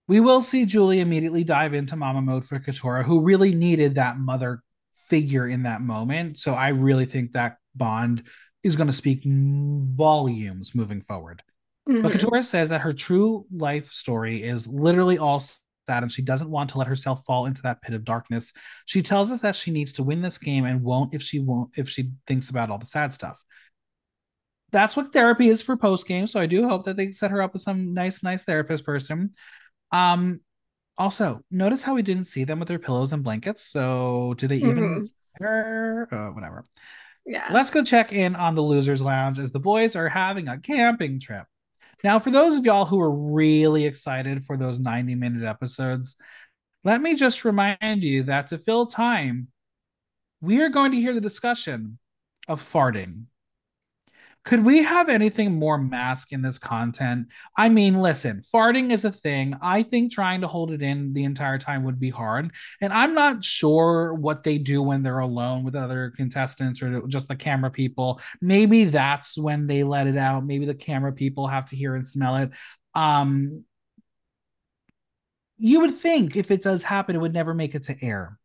We will see Julie immediately dive into mama mode for Katora, who really needed that mother figure in that moment. So I really think that bond is going to speak volumes moving forward. But Katora says that her true life story is literally all sad, and she doesn't want to let herself fall into that pit of darkness. She tells us that she needs to win this game and won't if she thinks about all the sad stuff. That's what therapy is for post-game, so I do hope that they set her up with some nice therapist person. Also, notice how we didn't see them with their pillows and blankets, so do they even... whatever. Yeah. Let's go check in on the Losers Lounge as the boys are having a camping trip. Now, for those of y'all who are really excited for those 90-minute episodes, let me just remind you that to fill time, we are going to hear the discussion of farting. Could we have anything more masked in this content? I mean, listen, farting is a thing. I think trying to hold it in the entire time would be hard. And I'm not sure what they do when they're alone with other contestants or just the camera people. Maybe that's when they let it out. Maybe the camera people have to hear and smell it. You would think if it does happen, it would never make it to air,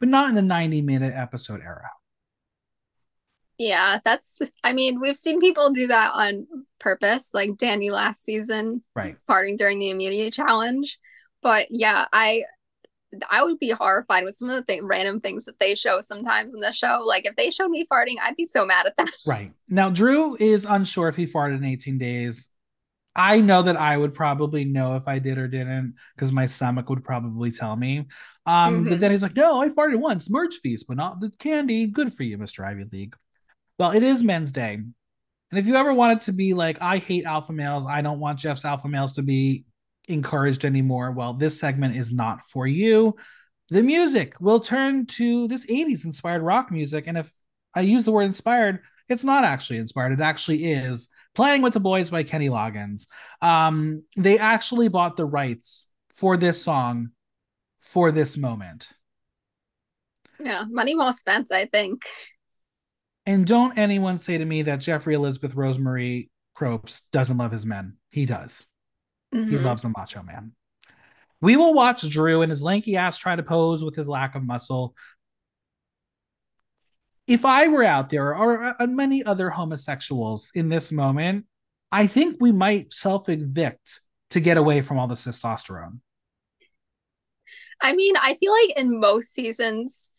but not in the 90-minute episode era. Yeah, that's, I mean, we've seen people do that on purpose, like Danny last season, farting during the immunity challenge. But yeah, I would be horrified with some of the random things that they show sometimes in the show. Like if they showed me farting, I'd be so mad at them. Right. Now, Drew is unsure if he farted in 18 days. I know that I would probably know if I did or didn't because my stomach would probably tell me. But then he's like, no, I farted once, merge feast, but not the candy. Good for you, Mr. Ivy League. Well, it is Men's Day. And if you ever wanted to be like, I hate alpha males, I don't want Jeff's alpha males to be encouraged anymore, well, this segment is not for you. The music will turn to this 80s inspired rock music. And if I use the word inspired, it's not actually inspired. It actually is Playing With the Boys by Kenny Loggins. They actually bought the rights for this song for this moment. Yeah, money well spent, I think. And don't anyone say to me that Jeffrey Elizabeth Rosemary Cropes doesn't love his men. He does. He loves the macho man. We will watch Drew and his lanky ass try to pose with his lack of muscle. If I were out there or many other homosexuals in this moment, I think we might self-evict to get away from all the testosterone. I mean, I feel like in most seasons,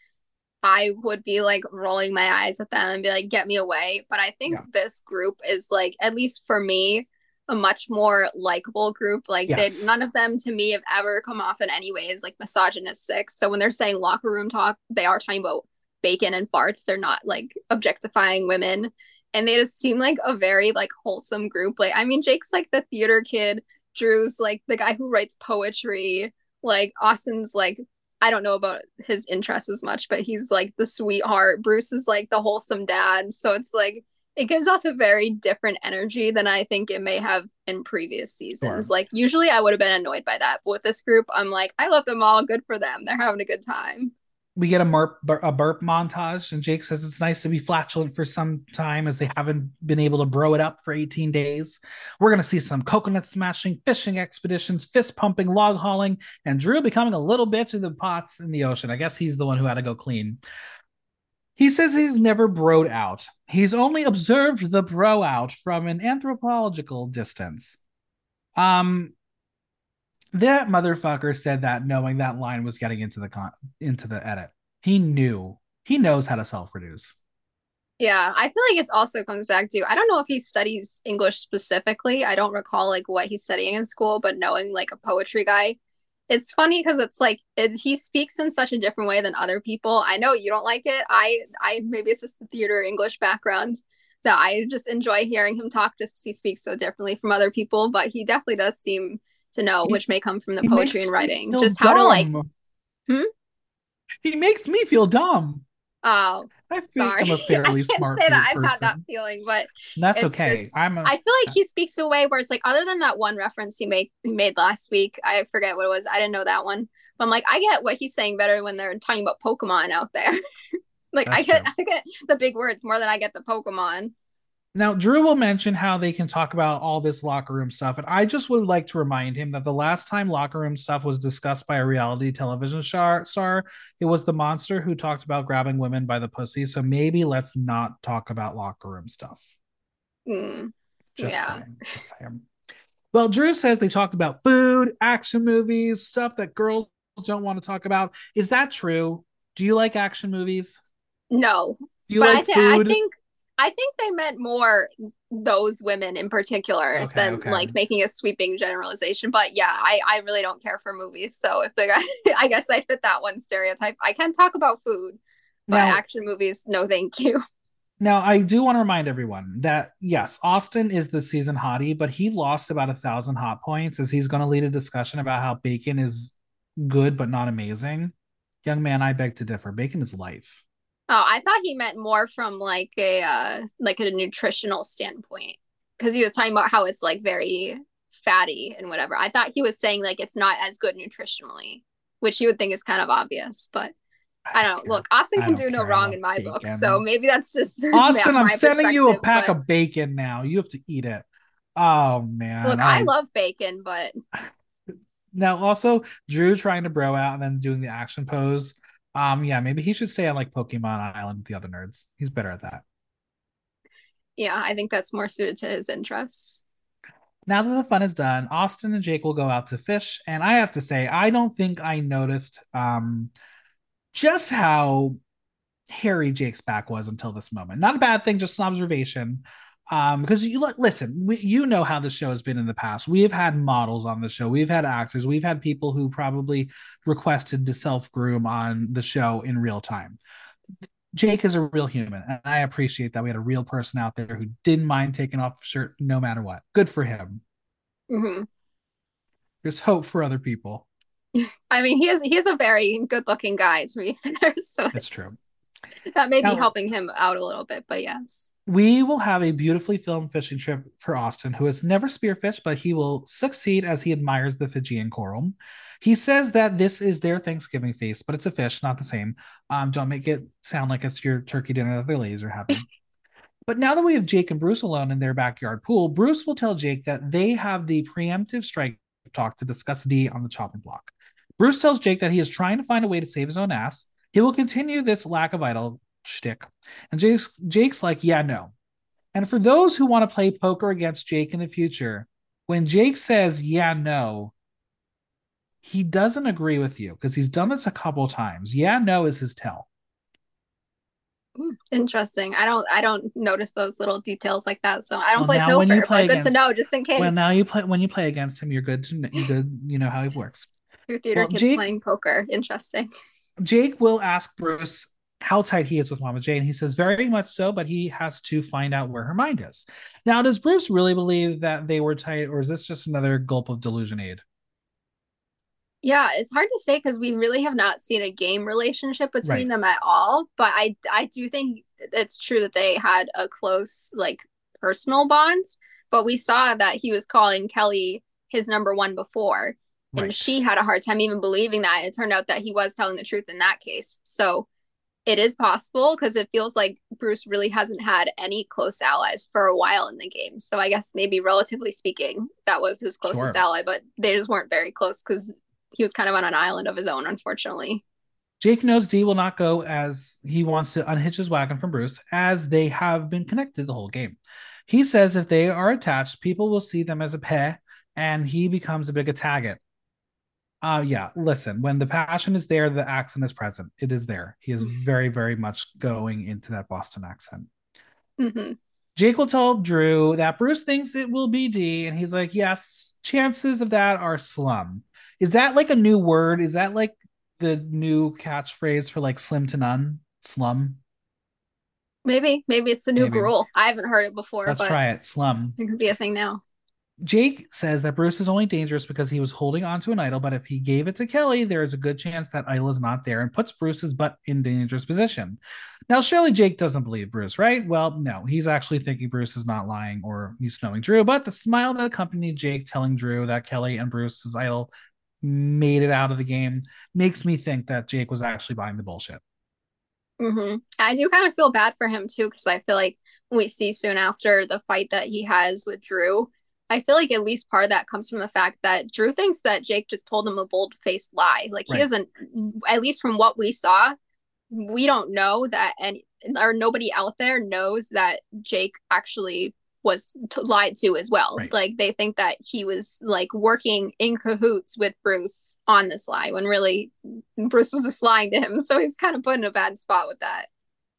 I would be like rolling my eyes at them and be like, get me away. But I think this group is like, at least for me, a much more likable group. Like, yes. None of them to me have ever come off in any ways like misogynistic. So when they're saying locker room talk, they are talking about bacon and farts. They're not like objectifying women. And they just seem like a very like wholesome group. Like, I mean, Jake's like the theater kid. Drew's like the guy who writes poetry. Like, Austin's like, I don't know about his interests as much, but he's like the sweetheart. Bruce is like the wholesome dad. So it's like, it gives off a very different energy than I think it may have in previous seasons. Sure. Like, usually I would have been annoyed by that. But with this group, I'm like, I love them all. Good for them. They're having a good time. We get a burp montage, and Jake says it's nice to be flatulent for some time as they haven't been able to bro it up for 18 days. We're going to see some coconut smashing, fishing expeditions, fist pumping, log hauling, and Drew becoming a little bitch in the pots in the ocean. I guess he's the one who had to go clean. He says he's never broed out. He's only observed the bro out from an anthropological distance. That motherfucker said that knowing that line was getting into the edit. He knew. He knows how to self-produce. Yeah, I feel like it also comes back to, I don't know if he studies English specifically. I don't recall like what he's studying in school, but knowing like a poetry guy, it's funny because it's like he speaks in such a different way than other people. I know you don't like it. I maybe it's just the theater English background that I just enjoy hearing him talk, just because he speaks so differently from other people. But he definitely does seem to know, which may come from the poetry and writing. Just dumb. How to like. He makes me feel dumb. Oh, I feel sorry. I'm a fairly I can't smart say that. I've person. Had that feeling, but that's okay. Just, I feel like he speaks a way where it's like, other than that one reference he made last week, I forget what it was. I didn't know that one. But I'm like, I get what he's saying better when they're talking about Pokemon out there. Like, I get the big words more than I get the Pokemon. Now, Drew will mention how they can talk about all this locker room stuff. And I just would like to remind him that the last time locker room stuff was discussed by a reality television star, it was the monster who talked about grabbing women by the pussy. So maybe let's not talk about locker room stuff. Just saying. Well, Drew says they talked about food, action movies, stuff that girls don't want to talk about. Is that true? Do you like action movies? No. Do you like food? I think they meant more those women in particular than like making a sweeping generalization. But yeah, I really don't care for movies. So if the guy, I guess I fit that one stereotype. I can talk about food, but now, action movies, no thank you. Now, I do want to remind everyone that, yes, Austin is the season hottie, but he lost about 1,000 hot points as he's going to lead a discussion about how bacon is good but not amazing. Young man, I beg to differ. Bacon is life. Oh, I thought he meant more from like a nutritional standpoint, because he was talking about how it's like very fatty and whatever. I thought he was saying like it's not as good nutritionally, which you would think is kind of obvious, but I don't know. Look, Austin can do no wrong in my book, so maybe that's just Austin. I'm sending you a pack of bacon now. You have to eat it. Oh man, look, I love bacon, but now also Drew trying to bro out and then doing the action pose. Yeah, maybe he should stay on like Pokemon Island with the other nerds. He's better at that. Yeah, I think that's more suited to his interests. Now that the fun is done, Austin and Jake will go out to fish. And I have to say, I don't think I noticed just how hairy Jake's back was until this moment. Not a bad thing, just an observation. Because you know how the show has been in the past. We've had models on the show. We've had actors. We've had people who probably requested to self-groom on the show in real time. Jake is a real human, and I appreciate that we had a real person out there who didn't mind taking off a shirt no matter what. Good for him. Mm-hmm. There's hope for other people. I mean, he is a very good-looking guy to me. So that's true. That may be helping him out a little bit, but yes. We will have a beautifully filmed fishing trip for Austin, who has never spearfished, but he will succeed as he admires the Fijian coral. He says that this is their Thanksgiving feast, but it's a fish, not the same. Don't make it sound like it's your turkey dinner that the ladies are having. But now that we have Jake and Bruce alone in their backyard pool, Bruce will tell Jake that they have the preemptive strike talk to discuss D on the chopping block. Bruce tells Jake that he is trying to find a way to save his own ass. He will continue this lack of idol shtick. And Jake's like, yeah, no. And for those who want to play poker against Jake in the future, when Jake says, yeah, no, he doesn't agree with you because he's done this a couple times. Yeah, no is his tell. Interesting. I don't notice those little details like that, so I don't play poker. But good to know, just in case. Well, now when you play against him, you're good. You know how he works. Your theater kids playing poker. Interesting. Jake will ask Bruce how tight he is with Mama Jane. He says very much so, but he has to find out where her mind is. Now, does Bruce really believe that they were tight, or is this just another gulp of delusionade? Yeah, it's hard to say because we really have not seen a game relationship between them at all. But I do think it's true that they had a close, like, personal bond. But we saw that he was calling Kelly his number one before. And she had a hard time even believing that. It turned out that he was telling the truth in that case. So it is possible because it feels like Bruce really hasn't had any close allies for a while in the game. So I guess maybe relatively speaking, that was his closest ally. But they just weren't very close because he was kind of on an island of his own, unfortunately. Jake knows Dee will not go as he wants to unhitch his wagon from Bruce, as they have been connected the whole game. He says if they are attached, people will see them as a pair, and he becomes a bigger target. Yeah, listen, when the passion is there, the accent is present. It is there. He is very, very much going into that Boston accent. Mm-hmm. Jake will tell Drew that Bruce thinks it will be Dee, and he's like, yes, chances of that are slim. Is that like a new word? Is that like the new catchphrase for like slim to none? Slum? Maybe it's the new rule. I haven't heard it before. Let's try it. Slum. It could be a thing now. Jake says that Bruce is only dangerous because he was holding on to an idol, but if he gave it to Kelly, there is a good chance that idol is not there and puts Bruce's butt in dangerous position. Now, surely Jake doesn't believe Bruce, right? Well, no, he's actually thinking Bruce is not lying or he's knowing Drew, but the smile that accompanied Jake telling Drew that Kelly and Bruce's idol made it out of the game makes me think that Jake was actually buying the bullshit. Mm-hmm. I do kind of feel bad for him, too, because I feel like we see soon after the fight that he has with Drew, I feel like at least part of that comes from the fact that Drew thinks that Jake just told him a bold-faced lie. Like, he doesn't, at least from what we saw, we don't know that, or nobody out there knows that Jake actually was lied to as well. Right. Like, they think that he was, like, working in cahoots with Bruce on this lie, when really Bruce was just lying to him. So he's kind of put in a bad spot with that.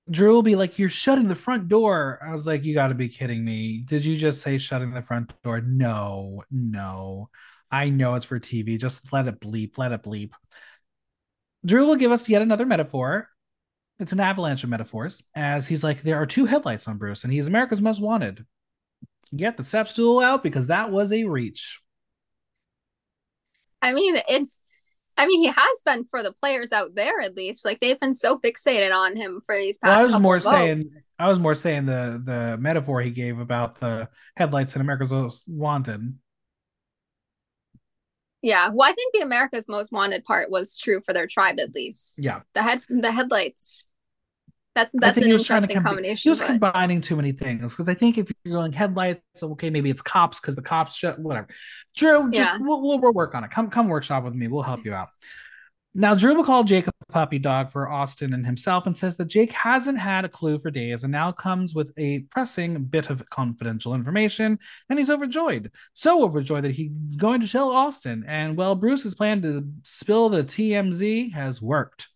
Drew will be like, you're shutting the front door. I was like, you got to be kidding me. Did you just say shutting the front door? No. I know it's for TV. Just let it bleep. Drew will give us yet another metaphor. It's an avalanche of metaphors, as he's like, there are two headlights on Bruce, and he's America's Most Wanted. Get the step stool out, because that was a reach. I mean, he has been for the players out there, at least. Like, they've been so fixated on him for these past I was more saying the metaphor he gave about the headlights in America's Most Wanted. Yeah, well, I think the America's Most Wanted part was true for their tribe, at least. Yeah, the headlights. That's an interesting combination. He was combining too many things, because I think if you're going headlights, okay, maybe it's cops because the cops shut, whatever. Drew, we'll work on it. Come workshop with me. We'll help you out. Now, Drew will call Jake a puppy dog for Austin and himself, and says that Jake hasn't had a clue for days and now comes with a pressing bit of confidential information, and he's overjoyed. So overjoyed that he's going to tell Austin. And, well, Bruce's plan to spill the TMZ has worked.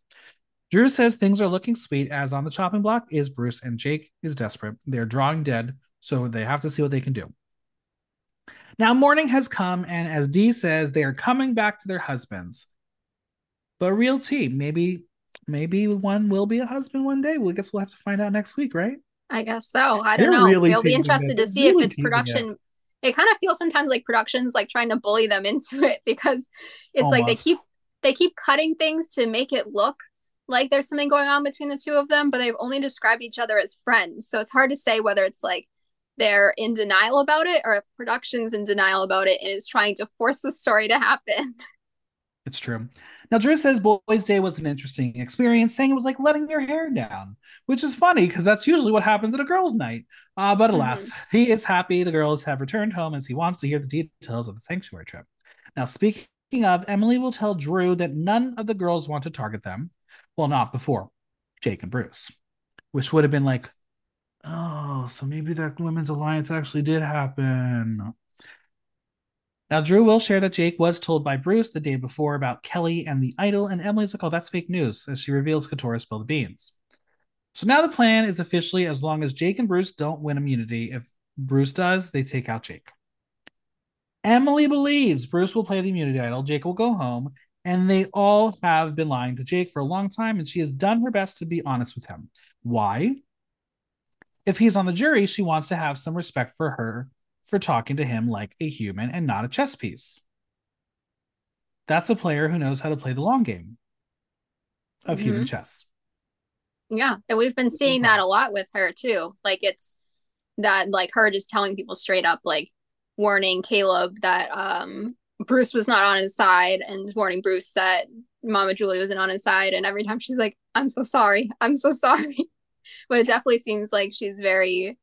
Drew says things are looking sweet, as on the chopping block is Bruce, and Jake is desperate. They're drawing dead, so they have to see what they can do. Now, morning has come, and as Dee says, they are coming back to their husbands. But real tea, maybe one will be a husband one day. Well, I guess we'll have to find out next week, right? I guess so. I don't know. We'll be interested to see if it's production. It kind of feels sometimes like production's like trying to bully them into it, because it's like they keep cutting things to make it look like there's something going on between the two of them, but they've only described each other as friends. So it's hard to say whether it's like they're in denial about it, or if production's in denial about it and is trying to force the story to happen. It's true. Now, Drew says Boys Day was an interesting experience, saying it was like letting your hair down, which is funny because that's usually what happens at a girls' night. But alas, he is happy the girls have returned home, as he wants to hear the details of the sanctuary trip. Now, speaking of, Emily will tell Drew that none of the girls want to target them. Well, not before Jake and Bruce, which would have been like, oh, so maybe that women's alliance actually did happen. Now, Drew will share that Jake was told by Bruce the day before about Kelly and the idol, and Emily's like, oh, that's fake news, as she reveals Katora spilled the beans. So now the plan is officially, as long as Jake and Bruce don't win immunity, if Bruce does, they take out Jake. Emily believes Bruce will play the immunity idol, Jake will go home, and they all have been lying to Jake for a long time, and she has done her best to be honest with him. Why? If he's on the jury, she wants to have some respect for her for talking to him like a human and not a chess piece. That's a player who knows how to play the long game of human chess. Yeah, and we've been seeing that a lot with her, too. Like, it's that, like, her just telling people straight up, like, warning Caleb that Bruce was not on his side, and warning Bruce that Mama Julie wasn't on his side. And every time she's like, I'm so sorry. I'm so sorry. But it definitely seems like she's very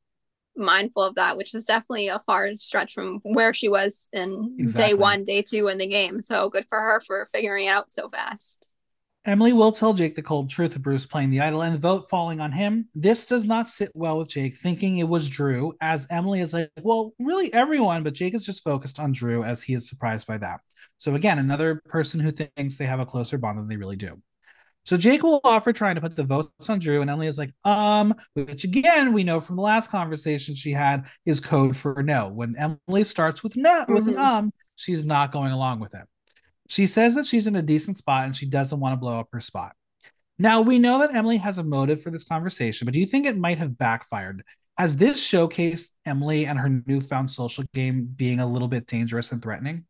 mindful of that, which is definitely a far stretch from where she was in day one, day two in the game. So good for her for figuring it out so fast. Emily will tell Jake the cold truth of Bruce playing the idol and the vote falling on him. This does not sit well with Jake, thinking it was Drew, as Emily is like, well, really everyone, but Jake is just focused on Drew as he is surprised by that. So again, another person who thinks they have a closer bond than they really do. So Jake will offer trying to put the votes on Drew, and Emily is like, which again, we know from the last conversation she had is code for no. When Emily starts with no, with an she's not going along with it. She says that she's in a decent spot and she doesn't want to blow up her spot. Now, we know that Emily has a motive for this conversation, but do you think it might have backfired? Has this showcased Emily and her newfound social game being a little bit dangerous and threatening?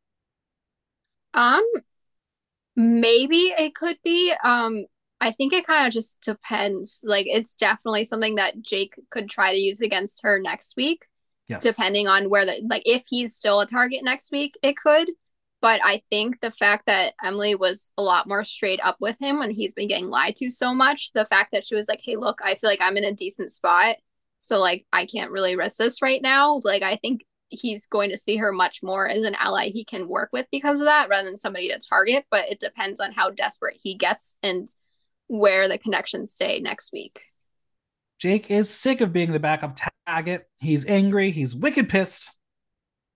Maybe it could be. I think it kind of just depends. Like, it's definitely something that Jake could try to use against her next week. Yes. Depending on where the, like, if he's still a target next week, it could. But I think the fact that Emily was a lot more straight up with him when he's been getting lied to so much, the fact that she was like, hey, look, I feel like I'm in a decent spot, so, like, I can't really risk this right now. Like, I think he's going to see her much more as an ally he can work with because of that, rather than somebody to target. But it depends on how desperate he gets and where the connections stay next week. Jake is sick of being the backup target. He's angry. He's wicked pissed.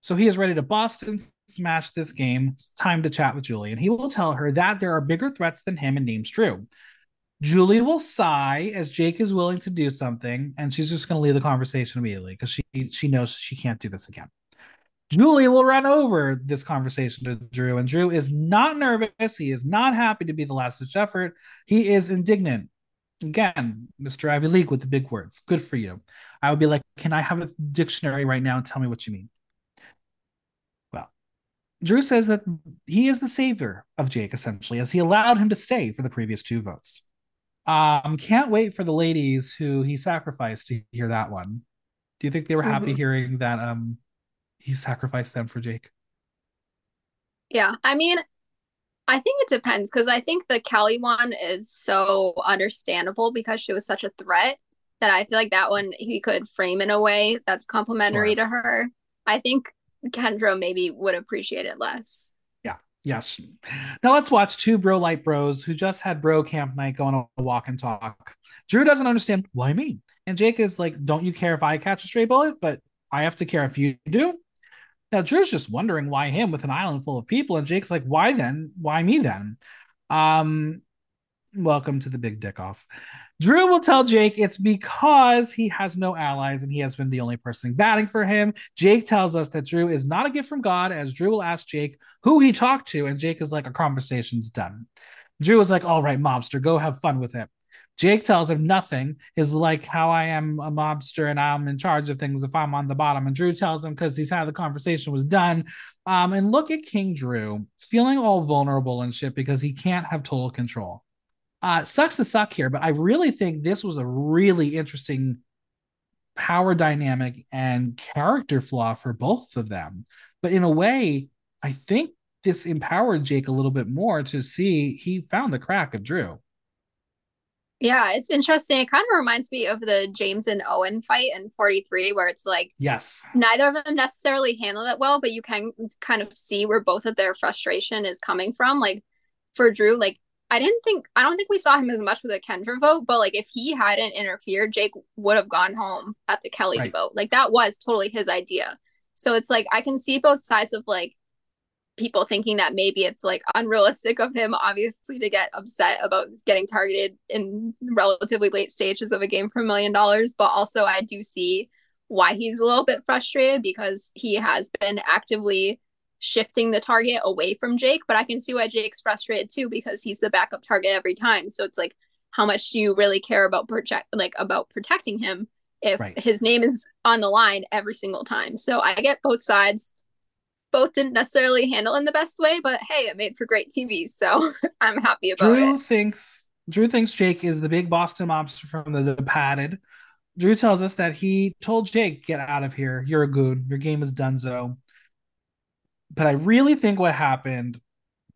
So he is ready to Boston smash this game. It's time to chat with Julie. And he will tell her that there are bigger threats than him and names Drew. Julie will sigh as Jake is willing to do something, and she's just going to leave the conversation immediately because she knows she can't do this again. Julie will run over this conversation to Drew, and Drew is not nervous. He is not happy to be the last-ditch effort. He is indignant. Again, Mr. Ivy League with the big words. Good for you. I would be like, can I have a dictionary right now and tell me what you mean? Well, Drew says that he is the savior of Jake, essentially, as he allowed him to stay for the previous two votes. Can't wait for the ladies who he sacrificed to hear that one. Do you think they were happy hearing that he sacrificed them for Jake? Yeah, I mean, I think it depends, because I think the Kelly one is so understandable because she was such a threat that I feel like that one he could frame in a way that's complimentary to her. I think Kendra maybe would appreciate it less. Yes. Now let's watch two bro light bros who just had bro camp night going on a walk and talk. Drew doesn't understand why me. And Jake is like, don't you care if I catch a stray bullet? But I have to care if you do. Now Drew's just wondering why him with an island full of people. And Jake's like, why then? Why me then? Welcome to the big dick off. Drew will tell Jake it's because he has no allies and he has been the only person batting for him. Jake tells us that Drew is not a gift from God, as Drew will ask Jake who he talked to, and Jake is like, our conversation's done. Drew is like, all right, mobster, go have fun with it. Jake tells him nothing is like how I am a mobster and I'm in charge of things if I'm on the bottom. And Drew tells him because he's had the conversation was done. And look at King Drew feeling all vulnerable and shit because he can't have total control. Sucks to suck here, but I really think this was a really interesting power dynamic and character flaw for both of them. But in a way, I think this empowered Jake a little bit more to see he found the crack of Drew. Yeah, it's interesting. It kind of reminds me of the James and Owen fight in 43, where it's like, yes, neither of them necessarily handled it well, but you can kind of see where both of their frustration is coming from. Like for Drew, like, I don't think we saw him as much with a Kendra vote, but like if he hadn't interfered, Jake would have gone home at the Kelly vote. Like that was totally his idea. So it's like, I can see both sides of like people thinking that maybe it's like unrealistic of him, obviously, to get upset about getting targeted in relatively late stages of a game for $1 million. But also I do see why he's a little bit frustrated, because he has been actively shifting the target away from Jake. But I can see why Jake's frustrated too, because he's the backup target every time. So it's like, how much do you really care about protecting him if his name is on the line every single time? So I get both sides. Both didn't necessarily handle in the best way, but hey, it made for great TV, so I'm happy about it. Drew thinks Jake is the big Boston mobster from the Padded. Drew tells us that he told Jake, "Get out of here. You're a goon. Your game is donezo." But I really think what happened...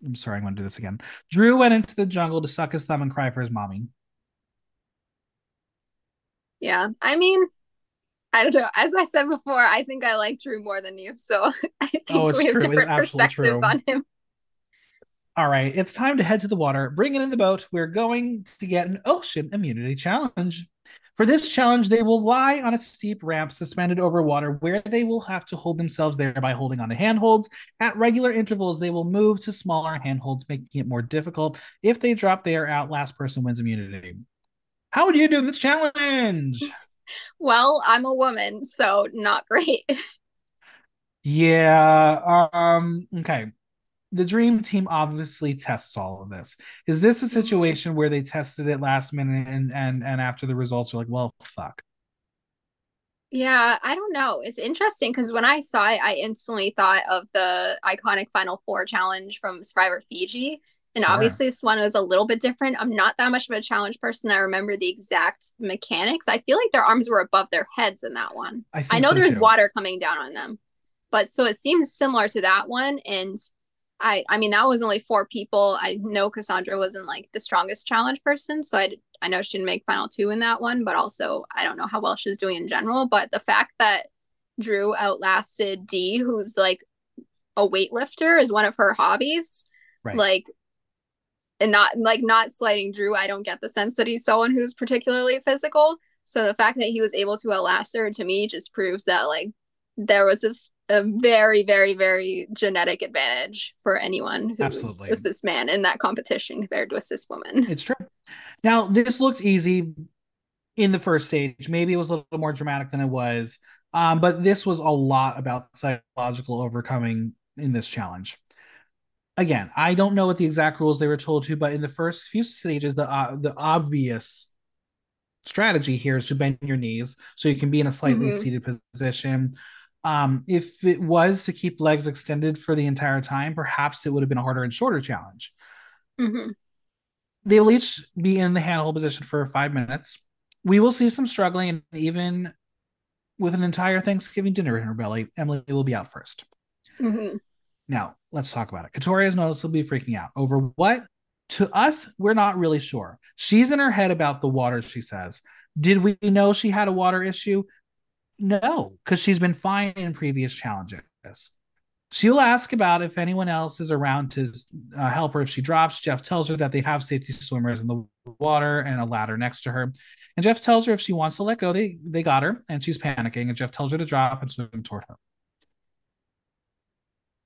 I'm sorry, I'm going to do this again. Drew went into the jungle to suck his thumb and cry for his mommy. Yeah, I mean... I don't know. As I said before, I think I like Drew more than you. So I think we have different perspectives on him. All right. It's time to head to the water. Bring it in the boat. We're going to get an ocean immunity challenge. For this challenge, they will lie on a steep ramp suspended over water, where they will have to hold themselves there by holding on to handholds. At regular intervals, they will move to smaller handholds, making it more difficult. If they drop, they are out. Last person wins immunity. How would you do in this challenge? Well, I'm a woman, so not great. Yeah. Okay. The dream team obviously tests all of this. Is this a situation where they tested it last minute and after the results were like, well, fuck? Yeah, I don't know. It's interesting because when I saw it, I instantly thought of the iconic Final Four challenge from Survivor Fiji. And obviously this one was a little bit different. I'm not that much of a challenge person. I remember the exact mechanics. I feel like their arms were above their heads in that one. I know there's water coming down on them. But so it seems similar to that one. And I mean, that was only 4 people. I know Cassandra wasn't like the strongest challenge person. So I know she didn't make final 2 in that one. But also, I don't know how well she was doing in general. But the fact that Drew outlasted Dee, who's like a weightlifter, is one of her hobbies. Right. And not slighting Drew, I don't get the sense that he's someone who's particularly physical. So the fact that he was able to outlast her, to me, just proves that like there was a very, very, very genetic advantage for anyone who was this man in that competition compared to a cis woman. It's true. Now, this looked easy in the first stage. Maybe it was a little more dramatic than it was. But this was a lot about psychological overcoming in this challenge. Again, I don't know what the exact rules they were told to, but in the first few stages, the obvious strategy here is to bend your knees so you can be in a slightly seated position. If it was to keep legs extended for the entire time, perhaps it would have been a harder and shorter challenge. Mm-hmm. They will each be in the handhold position for 5 minutes. We will see some struggling, and even with an entire Thanksgiving dinner in her belly, Emily will be out first. Mm-hmm. Now, let's talk about it. Katori is noticeably freaking out over what? To us, we're not really sure. She's in her head about the water, she says. Did we know she had a water issue? No, because she's been fine in previous challenges. She'll ask about if anyone else is around to help her if she drops. Jeff tells her that they have safety swimmers in the water and a ladder next to her. And Jeff tells her if she wants to let go, they got her. And she's panicking. And Jeff tells her to drop and swim toward her.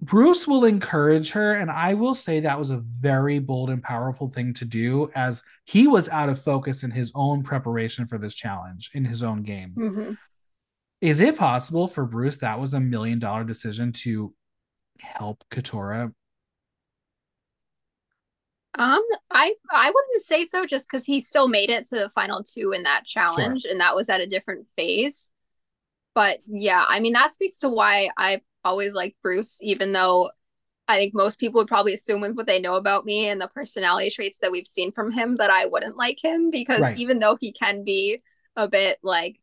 Bruce will encourage her, and I will say that was a very bold and powerful thing to do, as he was out of focus in his own preparation for this challenge, in his own game. Mm-hmm. Is it possible for Bruce that was a $1 million decision to help Katora? I wouldn't say so, just because he still made it to the final 2 in that challenge, and that was at a different phase. But yeah, I mean, that speaks to why I've always like Bruce, even though I think most people would probably assume with what they know about me and the personality traits that we've seen from him that I wouldn't like him, because even though he can be a bit like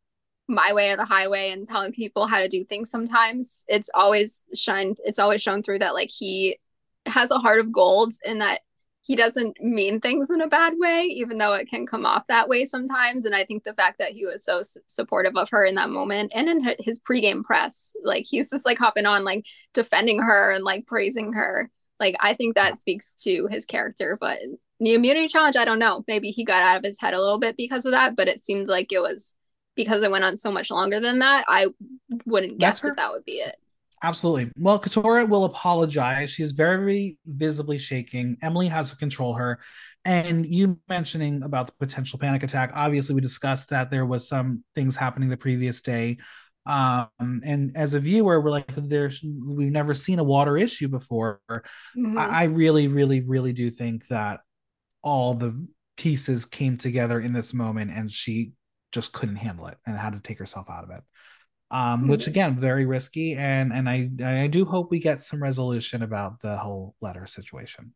my way or the highway and telling people how to do things sometimes, it's always shown through that like he has a heart of gold, and that he doesn't mean things in a bad way, even though it can come off that way sometimes. And I think the fact that he was so supportive of her in that moment, and in his pregame press, like he's just like hopping on, like defending her and like praising her. Like, I think that speaks to his character. But the immunity challenge, I don't know, maybe he got out of his head a little bit because of that, but it seems like it was because it went on so much longer than that. I wouldn't guess that would be it. Absolutely. Well, Katora will apologize. She's very visibly shaking. Emily has to control her. And you mentioning about the potential panic attack, obviously we discussed that there was some things happening the previous day. And as a viewer, we're like, we've never seen a water issue before. Mm-hmm. I really do think that all the pieces came together in this moment and she just couldn't handle it and had to take herself out of it. Which again, very risky, and I do hope we get some resolution about the whole letter situation.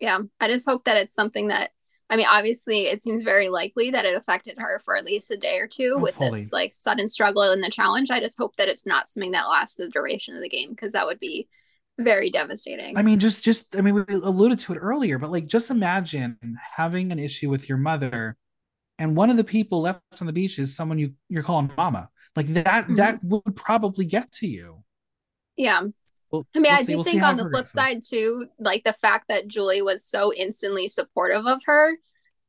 Yeah, I just hope that it's something that, I mean, obviously it seems very likely that it affected her for at least a day or two with this like sudden struggle and the challenge. I just hope that it's not something that lasts the duration of the game, because that would be very devastating. I mean, I mean, we alluded to it earlier, but like, just imagine having an issue with your mother, and one of the people left on the beach is someone you're calling mama. Like that, mm-hmm. that would probably get to you. Yeah. I think on the flip side too, like the fact that Julie was so instantly supportive of her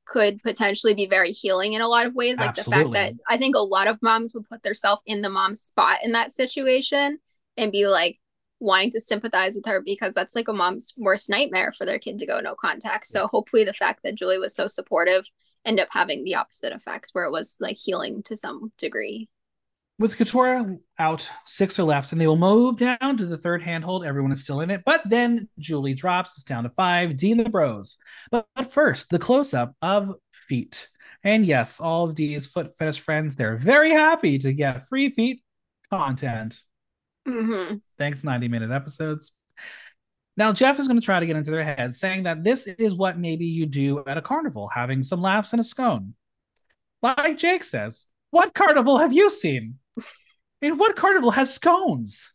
could potentially be very healing in a lot of ways. Like Absolutely. The fact that I think a lot of moms would put themselves in the mom's spot in that situation and be like wanting to sympathize with her, because that's like a mom's worst nightmare for their kid to go no contact. So hopefully the fact that Julie was so supportive ended up having the opposite effect, where it was like healing to some degree. With Katora out, 6 are left, and they will move down to the third handhold. Everyone is still in it, but then Julie drops. It's down to 5. D and the bros. But first, the close-up of feet. And yes, all of D's foot fetish friends, they're very happy to get free feet content. Mm-hmm. Thanks, 90-minute episodes. Now, Jeff is going to try to get into their heads, saying that this is what maybe you do at a carnival, having some laughs and a scone. Like Jake says, what carnival have you seen? And what carnival has scones?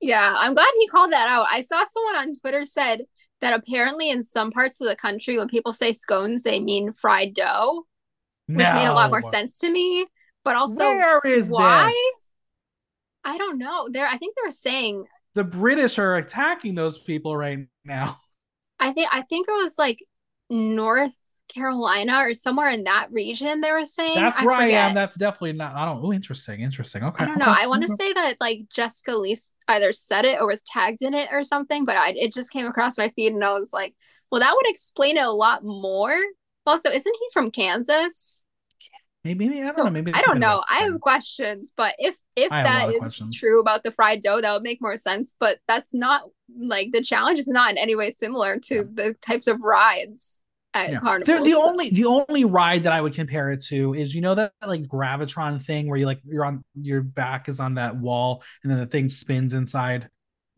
Yeah, I'm glad he called that out. I saw someone on Twitter said that apparently in some parts of the country, when people say scones, they mean fried dough, which made a lot more sense to me. But also, where is why? This? I don't know. I think they were saying the British are attacking those people right now. I think it was like North Carolina or somewhere in that region, they were saying. That's where I am. That's definitely not. I don't. Oh, interesting. Okay. I don't know. I want to say that like Jessica Lee either said it or was tagged in it or something, but it just came across my feed and I was like, well, that would explain it a lot more. Also, isn't he from Kansas? Maybe I don't know. Maybe I don't know. I have questions, but if that is true about the fried dough, that would make more sense. But that's not like the challenge is not in any way similar to the types of rides. The only ride that I would compare it to is, you know, that like Gravitron thing where your back is on that wall and then the thing spins inside.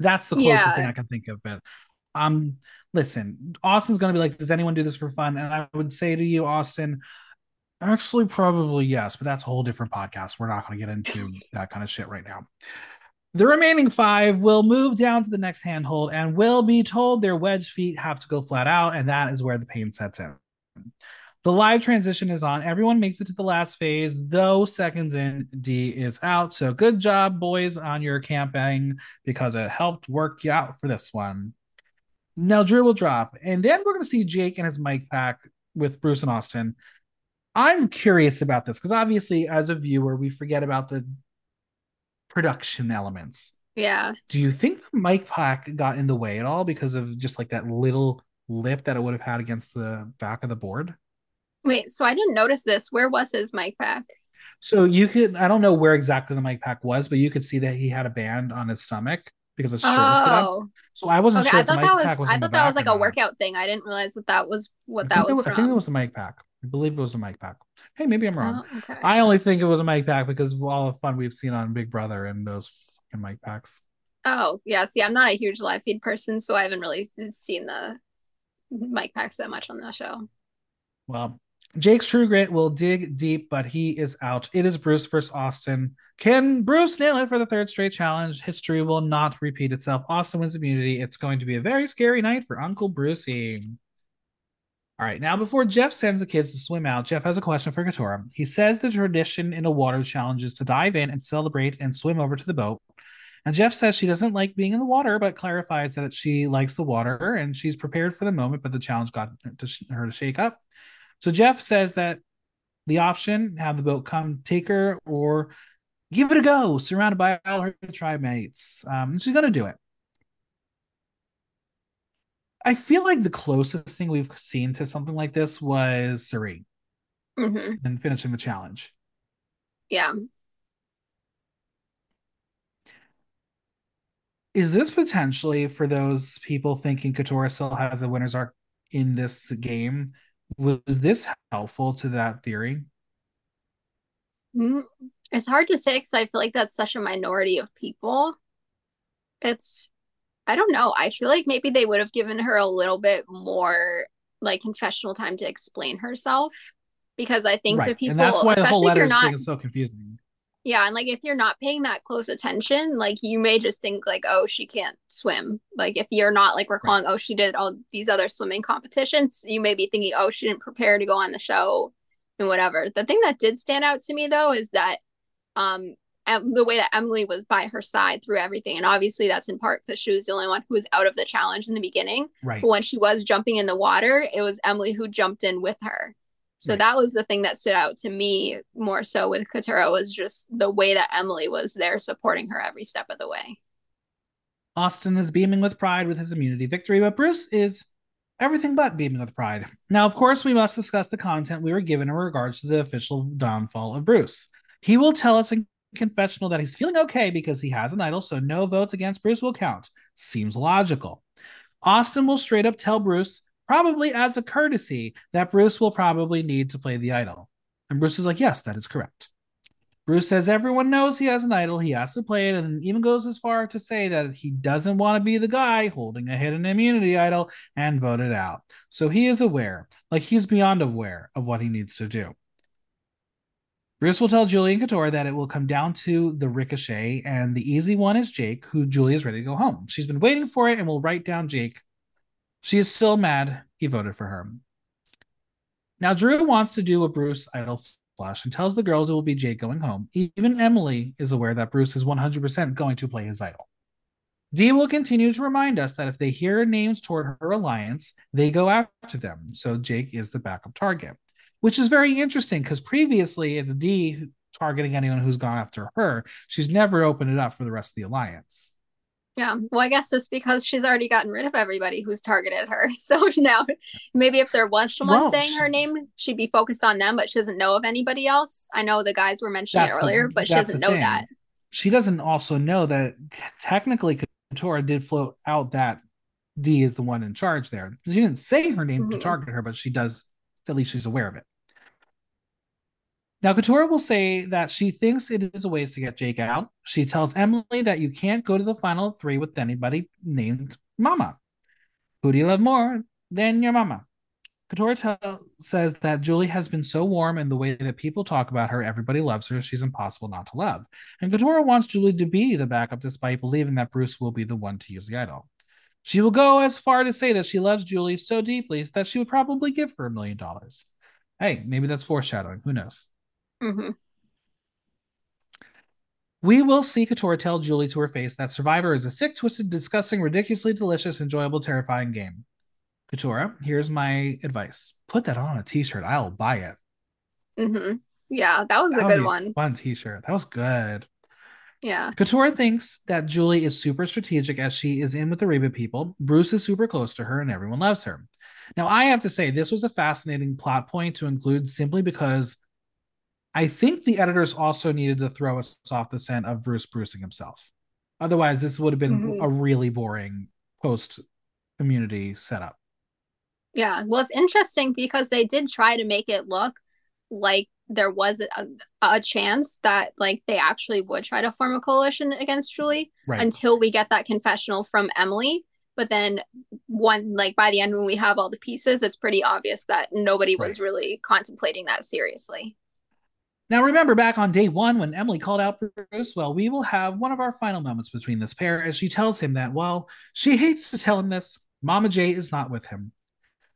That's the closest thing I can think of it. Listen, Austin's gonna be like, does anyone do this for fun? And I would say to you, Austin, actually probably yes, but that's a whole different podcast. We're not gonna get into that kind of shit right now. The remaining 5 will move down to the next handhold and will be told their wedge feet have to go flat out, and that is where the pain sets in. The live transition is on. Everyone makes it to the last phase, though seconds in, D is out. So good job, boys, on your camping, because it helped work you out for this one. Now Drew will drop, and then we're going to see Jake and his mic pack with Bruce and Austin. I'm curious about this, because obviously, as a viewer, we forget about the production elements. Yeah. Do you think the mic pack got in the way at all because of just like that little lip that it would have had against the back of the board? Wait, so I didn't notice this. Where was his mic pack? So I don't know where exactly the mic pack was, but you could see that he had a band on his stomach because it's short. So I wasn't sure. I thought that was like a workout thing. I didn't realize that was what that was from. I think it was a mic pack. I believe it was a mic pack. Hey, maybe I'm wrong. Oh, okay. I only think it was a mic pack because of all the fun we've seen on Big Brother and those fucking mic packs. Oh, yeah. See, I'm not a huge live feed person, so I haven't really seen the mic packs that much on the show. Well, Jake's true grit will dig deep, but he is out. It is Bruce versus Austin. Can Bruce nail it for the third straight challenge? History will not repeat itself. Austin wins immunity. It's going to be a very scary night for Uncle Brucey. All right, now before Jeff sends the kids to swim out, Jeff has a question for Katora. He says the tradition in a water challenge is to dive in and celebrate and swim over to the boat. And Jeff says she doesn't like being in the water, but clarifies that she likes the water and she's prepared for the moment, but the challenge got her to shake up. So Jeff says that the option, have the boat come take her or give it a go, surrounded by all her tribe mates. She's going to do it. I feel like the closest thing we've seen to something like this was Serene and finishing the challenge. Yeah. Is this potentially, for those people thinking Katora still has a winner's arc in this game, was this helpful to that theory? It's hard to say because I feel like that's such a minority of people. I don't know. I feel like maybe they would have given her a little bit more like confessional time to explain herself, because I think to people, and that's why especially the whole letters thing is so confusing. Yeah, and like if you're not paying that close attention, like you may just think like, oh, she can't swim. Like if you're not like recalling, oh, she did all these other swimming competitions, you may be thinking, oh, she didn't prepare to go on the show and whatever. The thing that did stand out to me though is that the way that Emily was by her side through everything. And obviously that's in part because she was the only one who was out of the challenge in the beginning. But when she was jumping in the water, it was Emily who jumped in with her. So that was the thing that stood out to me more so with Katora, was just the way that Emily was there supporting her every step of the way. Austin is beaming with pride with his immunity victory, but Bruce is everything but beaming with pride. Now, of course, we must discuss the content we were given in regards to the official downfall of Bruce. He will tell us in confessional that he's feeling okay because he has an idol, so no votes against Bruce will count. Seems logical. Austin will straight up tell Bruce, probably as a courtesy, that Bruce will probably need to play the idol. And Bruce is like, yes, that is correct. Bruce says everyone knows he has an idol, he has to play it, and even goes as far to say that he doesn't want to be the guy holding a hidden immunity idol and voted out. So he is aware, like he's beyond aware of what he needs to do. Bruce will tell Julie and Katora that it will come down to the ricochet, and the easy one is Jake, who Julie is ready to go home. She's been waiting for it and will write down Jake. She is still mad he voted for her. Now, Drew wants to do a Bruce idol flush and tells the girls it will be Jake going home. Even Emily is aware that Bruce is 100% going to play his idol. Dee will continue to remind us that if they hear names toward her alliance, they go after them. So Jake is the backup target, which is very interesting because previously it's Dee targeting anyone who's gone after her. She's never opened it up for the rest of the alliance. Yeah, well, I guess it's because she's already gotten rid of everybody who's targeted her. So now maybe if there was someone saying her name, she'd be focused on them, but she doesn't know of anybody else. I know the guys were mentioning it earlier, but she doesn't know that. She doesn't also know that technically Katora did float out that Dee is the one in charge there. She didn't say her name to target her, but she does, at least she's aware of it. Now, Katora will say that she thinks it is a ways to get Jake out. She tells Emily that you can't go to the final three with anybody named Mama. Who do you love more than your mama? Katora says that Julie has been so warm, and the way that people talk about her, everybody loves her. She's impossible not to love. And Katora wants Julie to be the backup despite believing that Bruce will be the one to use the idol. She will go as far to say that she loves Julie so deeply that she would probably give her $1 million. Hey, maybe that's foreshadowing. Who knows? We will see Katora tell Julie to her face that Survivor is a sick, twisted, disgusting, ridiculously delicious, enjoyable, terrifying game. Katora, here's my advice. Put that on a t-shirt. I'll buy it. Yeah, that was a good one. Fun t-shirt. That was good. Yeah. Katora thinks that Julie is super strategic as she is in with the Reba people. Bruce is super close to her and everyone loves her. Now, I have to say, this was a fascinating plot point to include simply because I think the editors also needed to throw us off the scent of Bruce bruising himself. Otherwise, this would have been a really boring post-immunity setup. Yeah, well, it's interesting because they did try to make it look like there was a chance that like they actually would try to form a coalition against Julie until we get that confessional from Emily. But then by the end, when we have all the pieces, it's pretty obvious that nobody was really contemplating that seriously. Now, remember back on day one when Emily called out Bruce? Well, we will have one of our final moments between this pair as she tells him that, well, she hates to tell him this, Mama Jay is not with him.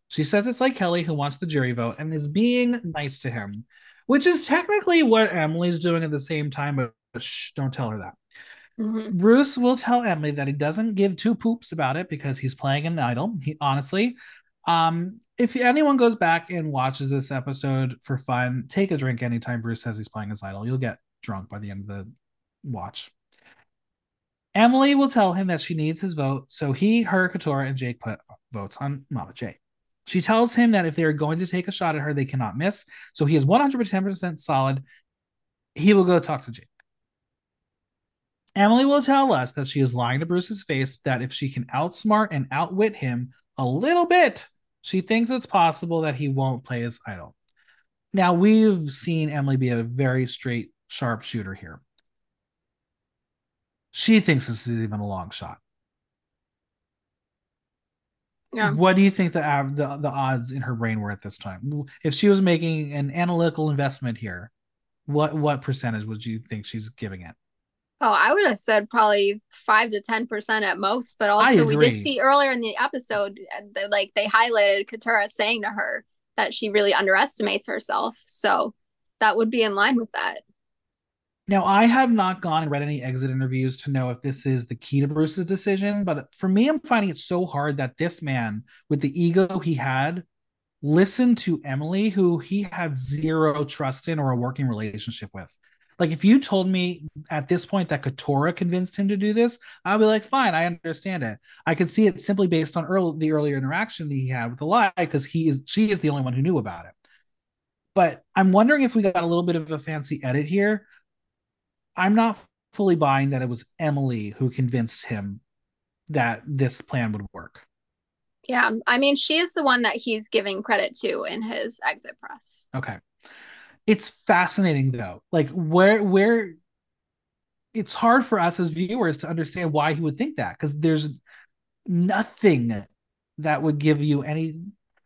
She says it's like Kelly, who wants the jury vote and is being nice to him, which is technically what Emily's doing at the same time, but shh, don't tell her that. Bruce will tell Emily that he doesn't give two poops about it because he's playing an idol. He honestly... if anyone goes back and watches this episode for fun, take a drink anytime Bruce says he's playing his idol. You'll get drunk by the end of the watch. Emily will tell him that she needs his vote, so he, her, Katora, and Jake put votes on Mama Jay. She tells him that if they are going to take a shot at her, they cannot miss, so he is 110% solid. He will go talk to Jake. Emily will tell us that she is lying to Bruce's face, that if she can outsmart and outwit him a little bit, she thinks it's possible that he won't play his idol. Now, we've seen Emily be a very straight, sharp shooter here. She thinks this is even a long shot. Yeah. What do you think the odds in her brain were at this time? If she was making an analytical investment here, what percentage would you think she's giving it? Oh, I would have said probably 5 to 10% at most. But also, we did see earlier in the episode, like they highlighted Katura saying to her that she really underestimates herself. So that would be in line with that. Now, I have not gone and read any exit interviews to know if this is the key to Bruce's decision. But for me, I'm finding it so hard that this man, with the ego he had, listened to Emily, who he had zero trust in or a working relationship with. Like, if you told me at this point that Katora convinced him to do this, I'd be like, fine, I understand it. I could see it simply based on the earlier interaction that he had with the lie, because she is the only one who knew about it. But I'm wondering if we got a little bit of a fancy edit here. I'm not fully buying that it was Emily who convinced him that this plan would work. Yeah, I mean, she is the one that he's giving credit to in his exit press. Okay. It's fascinating, though, like where it's hard for us as viewers to understand why he would think that, because there's nothing that would give you any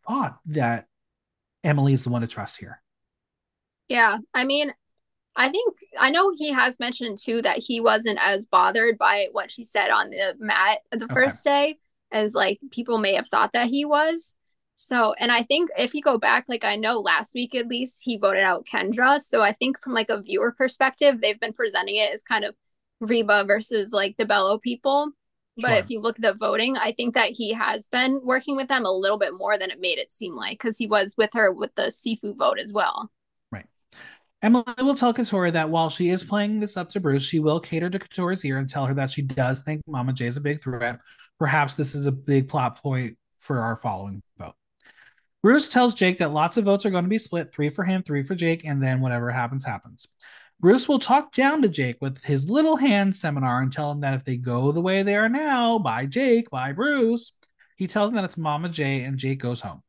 thought that Emily is the one to trust here. Yeah, I mean, I know he has mentioned, too, that he wasn't as bothered by what she said on the mat the first day as like people may have thought that he was. So, and I think if you go back, like I know last week, at least he voted out Kendra. So I think from like a viewer perspective, they've been presenting it as kind of Reba versus like the Bello people. But if you look at the voting, I think that he has been working with them a little bit more than it made it seem like, because he was with her with the Sifu vote as well. Right. Emily will tell Katora that while she is playing this up to Bruce, she will cater to Katora's ear and tell her that she does think Mama Jay is a big threat. Perhaps this is a big plot point for our following vote. Bruce tells Jake that lots of votes are going to be split, 3 for him, 3 for Jake, and then whatever happens, happens. Bruce will talk down to Jake with his little hand seminar and tell him that if they go the way they are now, bye Jake, bye Bruce. He tells him that it's Mama Jay, and Jake goes home.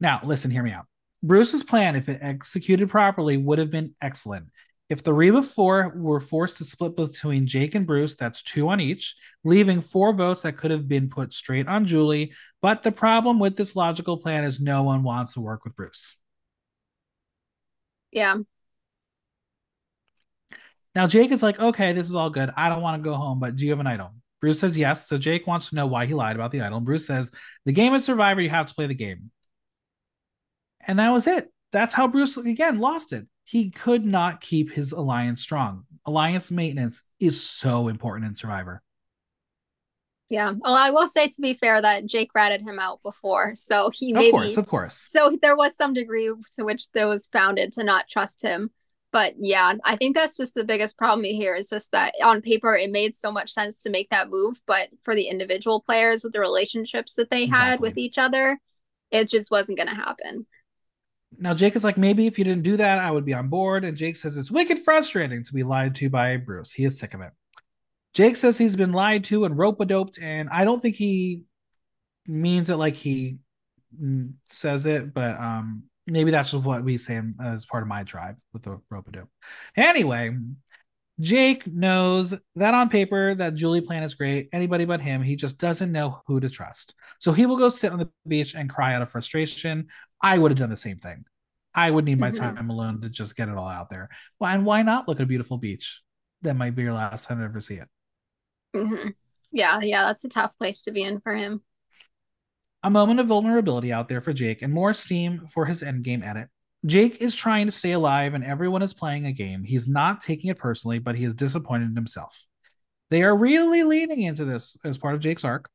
Now, listen, hear me out. Bruce's plan, if it executed properly, would have been excellent. If the Reba 4 were forced to split between Jake and Bruce, that's 2 on each, leaving 4 votes that could have been put straight on Julie. But the problem with this logical plan is no one wants to work with Bruce. Yeah. Now, Jake is like, okay, this is all good. I don't want to go home, but do you have an idol? Bruce says yes. So Jake wants to know why he lied about the idol. Bruce says, the game is Survivor. You have to play the game. And that was it. That's how Bruce, again, lost it. He could not keep his alliance strong. Alliance maintenance is so important in Survivor. Yeah. Well, I will say, to be fair, that Jake ratted him out before. So he maybe... Of course. So there was some degree to which there was founded to not trust him. But yeah, I think that's just the biggest problem here is just that on paper, it made so much sense to make that move. But for the individual players with the relationships that they had with each other, it just wasn't going to happen. Now, Jake is like, maybe if you didn't do that, I would be on board. And Jake says it's wicked frustrating to be lied to by Bruce. He is sick of it. Jake says he's been lied to and rope-a-doped, and I don't think he means it like he says it, but maybe that's just what we say as part of my tribe with the rope-a-dope. Anyway, Jake knows that on paper that Julie plan is great. Anybody but him. He just doesn't know who to trust. So he will go sit on the beach and cry out of frustration. I would have done the same thing. I would need my time alone to just get it all out there. Well, and why not look at a beautiful beach? That might be your last time to ever see it. Mm-hmm. Yeah, that's a tough place to be in for him. A moment of vulnerability out there for Jake and more steam for his endgame edit. Jake is trying to stay alive and everyone is playing a game. He's not taking it personally, but he is disappointed in himself. They are really leaning into this as part of Jake's arc.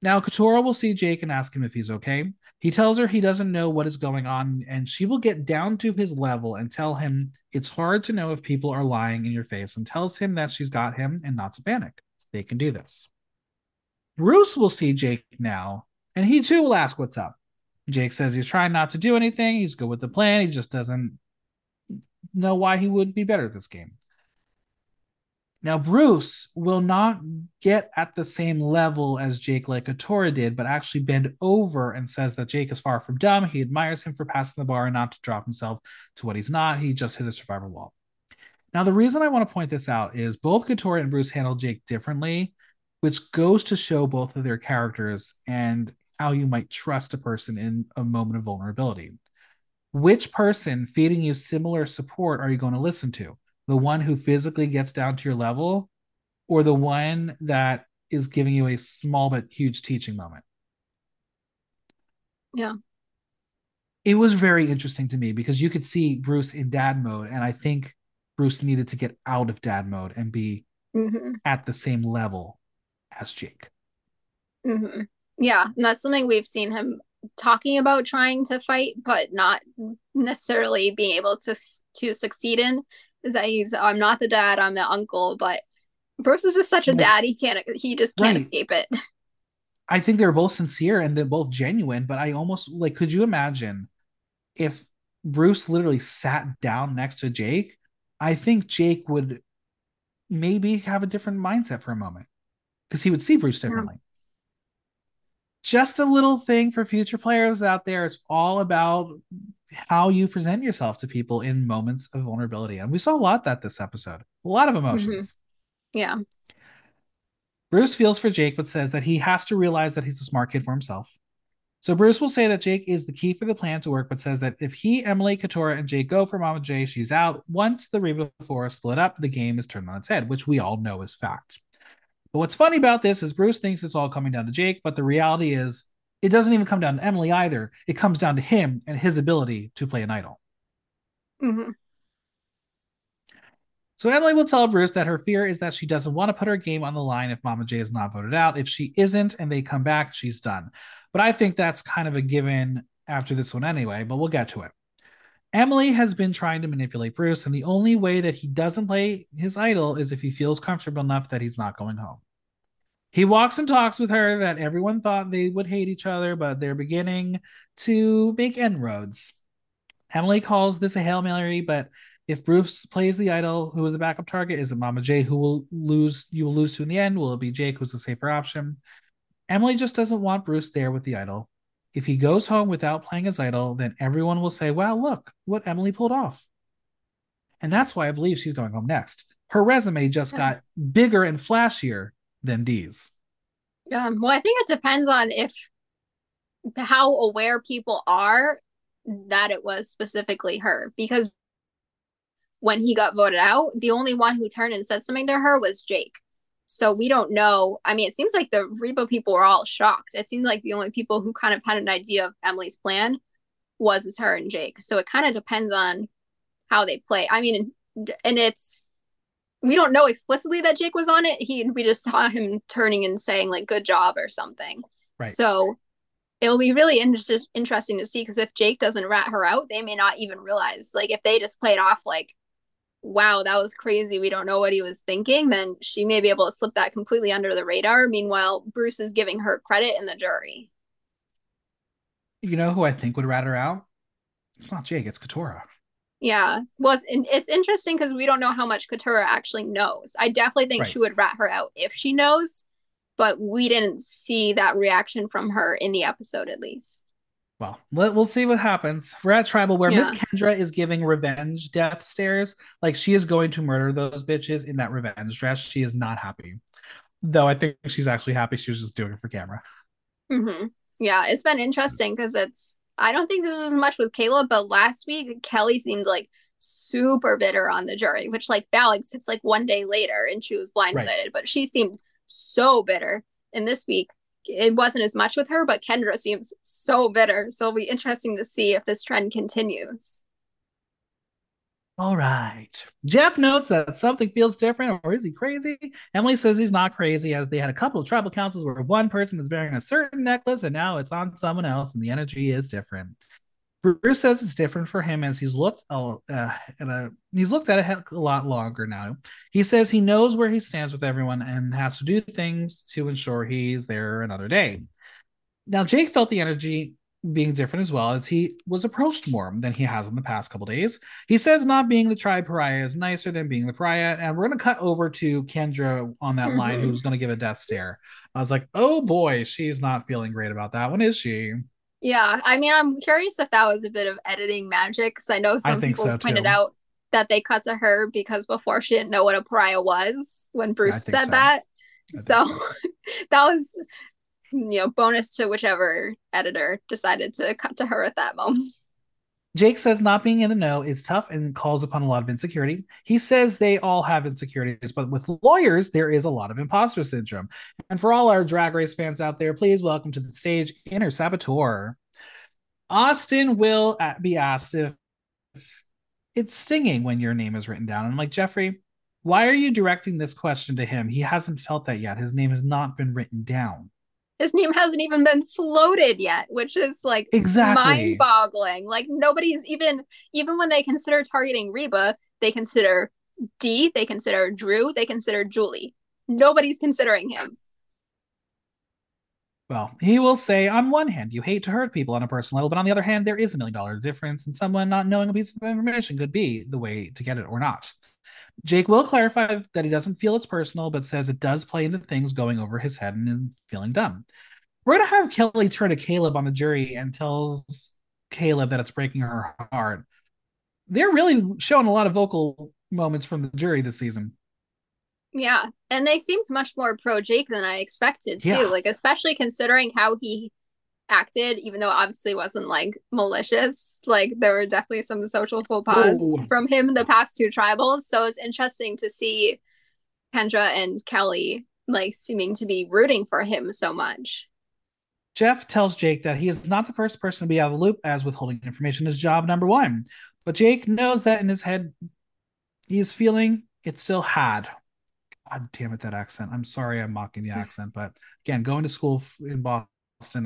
Now, Katora will see Jake and ask him if he's okay. He tells her he doesn't know what is going on, and she will get down to his level and tell him it's hard to know if people are lying in your face, and tells him that she's got him and not to panic. They can do this. Bruce will see Jake now, and he too will ask what's up. Jake says he's trying not to do anything. He's good with the plan. He just doesn't know why he would be better at this game. Now, Bruce will not get at the same level as Jake like Katora did, but actually bend over and says that Jake is far from dumb. He admires him for passing the bar and not to drop himself to what he's not. He just hit a survivor wall. Now, the reason I want to point this out is both Katora and Bruce handle Jake differently, which goes to show both of their characters and how you might trust a person in a moment of vulnerability. Which person feeding you similar support are you going to listen to? The one who physically gets down to your level, or the one that is giving you a small but huge teaching moment? Yeah. It was very interesting to me because you could see Bruce in dad mode, and I think Bruce needed to get out of dad mode and be at the same level as Jake. Mm-hmm. Yeah, and that's something we've seen him talking about trying to fight, but not necessarily being able to succeed in. Is that he's, I'm not the dad, I'm the uncle, but Bruce is just such a dad, he just can't escape it. I think they're both sincere and they're both genuine, but I almost, like, could you imagine if Bruce literally sat down next to Jake? I think Jake would maybe have a different mindset for a moment because he would see Bruce differently. Yeah. Just a little thing for future players out there. It's all about how you present yourself to people in moments of vulnerability. And we saw a lot of that this episode. A lot of emotions. Mm-hmm. Yeah. Bruce feels for Jake, but says that he has to realize that he's a smart kid for himself. So Bruce will say that Jake is the key for the plan to work, but says that if he, Emily, Katora, and Jake go for Mama Jay, she's out. Once the Reba 4 split up, the game is turned on its head, which we all know is fact. But what's funny about this is Bruce thinks it's all coming down to Jake, but the reality is it doesn't even come down to Emily either. It comes down to him and his ability to play an idol. Mm-hmm. So Emily will tell Bruce that her fear is that she doesn't want to put her game on the line if Mama Jay is not voted out. If she isn't and they come back, she's done. But I think that's kind of a given after this one anyway, but we'll get to it. Emily has been trying to manipulate Bruce, and the only way that he doesn't play his idol is if he feels comfortable enough that he's not going home. He walks and talks with her that everyone thought they would hate each other, but they're beginning to make inroads. Emily calls this a Hail Mary, but if Bruce plays the idol, who is the backup target? Is it Mama Jay who you will lose to in the end? Will it be Jake who's the safer option? Emily just doesn't want Bruce there with the idol. If he goes home without playing his idol, then everyone will say, wow, look what Emily pulled off. And that's why I believe she's going home next. Her resume just got bigger and flashier than Dee's. Well, I think it depends on how aware people are that it was specifically her. Because when he got voted out, the only one who turned and said something to her was Jake. So we don't know. I mean, it seems like the Rebo people were all shocked. It seemed like the only people who kind of had an idea of Emily's plan was her and Jake. So it kind of depends on how they play. I mean, and it's, we don't know explicitly that Jake was on it. We just saw him turning and saying like, good job or something. Right. So it'll be really interesting to see, because if Jake doesn't rat her out, they may not even realize, like if they just play it off like, wow, that was crazy, we don't know what he was thinking, then she may be able to slip that completely under the radar. Meanwhile, Bruce is giving her credit in the jury. You know who I think would rat her out? It's not Jake, it's Katora. Yeah. Well, it's interesting because we don't know how much Katora actually knows. I definitely think she would rat her out if she knows, but we didn't see that reaction from her in the episode, at least. Well, we'll see what happens. We're at Tribal, where Miss Kendra is giving revenge death stares. Like, she is going to murder those bitches in that revenge dress. She is not happy. Though I think she's actually happy. She was just doing it for camera. Mm-hmm. Yeah, it's been interesting because I don't think this is much with Kayla, but last week, Kelly seemed like super bitter on the jury, which like Alex, it's like one day later and she was blindsided, but she seemed so bitter. And this week, it wasn't as much with her, but Kendra seems so bitter. So it'll be interesting to see if this trend continues. All right. Jeff notes that something feels different, or is he crazy? Emily says he's not crazy, as they had a couple of tribal councils where one person is wearing a certain necklace and now it's on someone else and the energy is different. Bruce says it's different for him as he's looked at it a lot longer now. He says he knows where he stands with everyone and has to do things to ensure he's there another day. Now, Jake felt the energy being different as well, as he was approached more than he has in the past couple days. He says not being the tribe pariah is nicer than being the pariah. And we're going to cut over to Kendra on that line, who's going to give a death stare. I was like, oh boy, she's not feeling great about that one, is she? Yeah, I mean, I'm curious if that was a bit of editing magic, because I know some people pointed out that they cut to her because before she didn't know what a pariah was when Bruce said that. So that was, you know, bonus to whichever editor decided to cut to her at that moment. Jake says not being in the know is tough and calls upon a lot of insecurity. He says they all have insecurities, but with lawyers, there is a lot of imposter syndrome. And for all our Drag Race fans out there, please welcome to the stage Inner Saboteur. Austin will be asked if it's stinging when your name is written down. And I'm like, Jeffrey, why are you directing this question to him? He hasn't felt that yet. His name has not been written down. His name hasn't even been floated yet, which is like mind-boggling. Like nobody's even when they consider targeting Reba, they consider Dee, they consider Drew, they consider Julie. Nobody's considering him. Well, he will say, on one hand, you hate to hurt people on a personal level, but on the other hand, there is $1 million difference, and someone not knowing a piece of information could be the way to get it or not. Jake will clarify that he doesn't feel it's personal, but says it does play into things going over his head and feeling dumb. We're going to have Kelly turn to Caleb on the jury and tells Caleb that it's breaking her heart. They're really showing a lot of vocal moments from the jury this season. Yeah, and they seemed much more pro-Jake than I expected, too. Yeah. Like, especially considering how he acted, even though obviously wasn't, like, malicious. Like, there were definitely some social faux pas from him the past two tribals, so it's interesting to see Kendra and Kelly, like, seeming to be rooting for him so much. Jeff tells Jake that he is not the first person to be out of the loop, as withholding information is job number one. But Jake knows that in his head he is feeling it still had. God damn it, that accent. I'm sorry I'm mocking the accent, but again, going to school in Boston,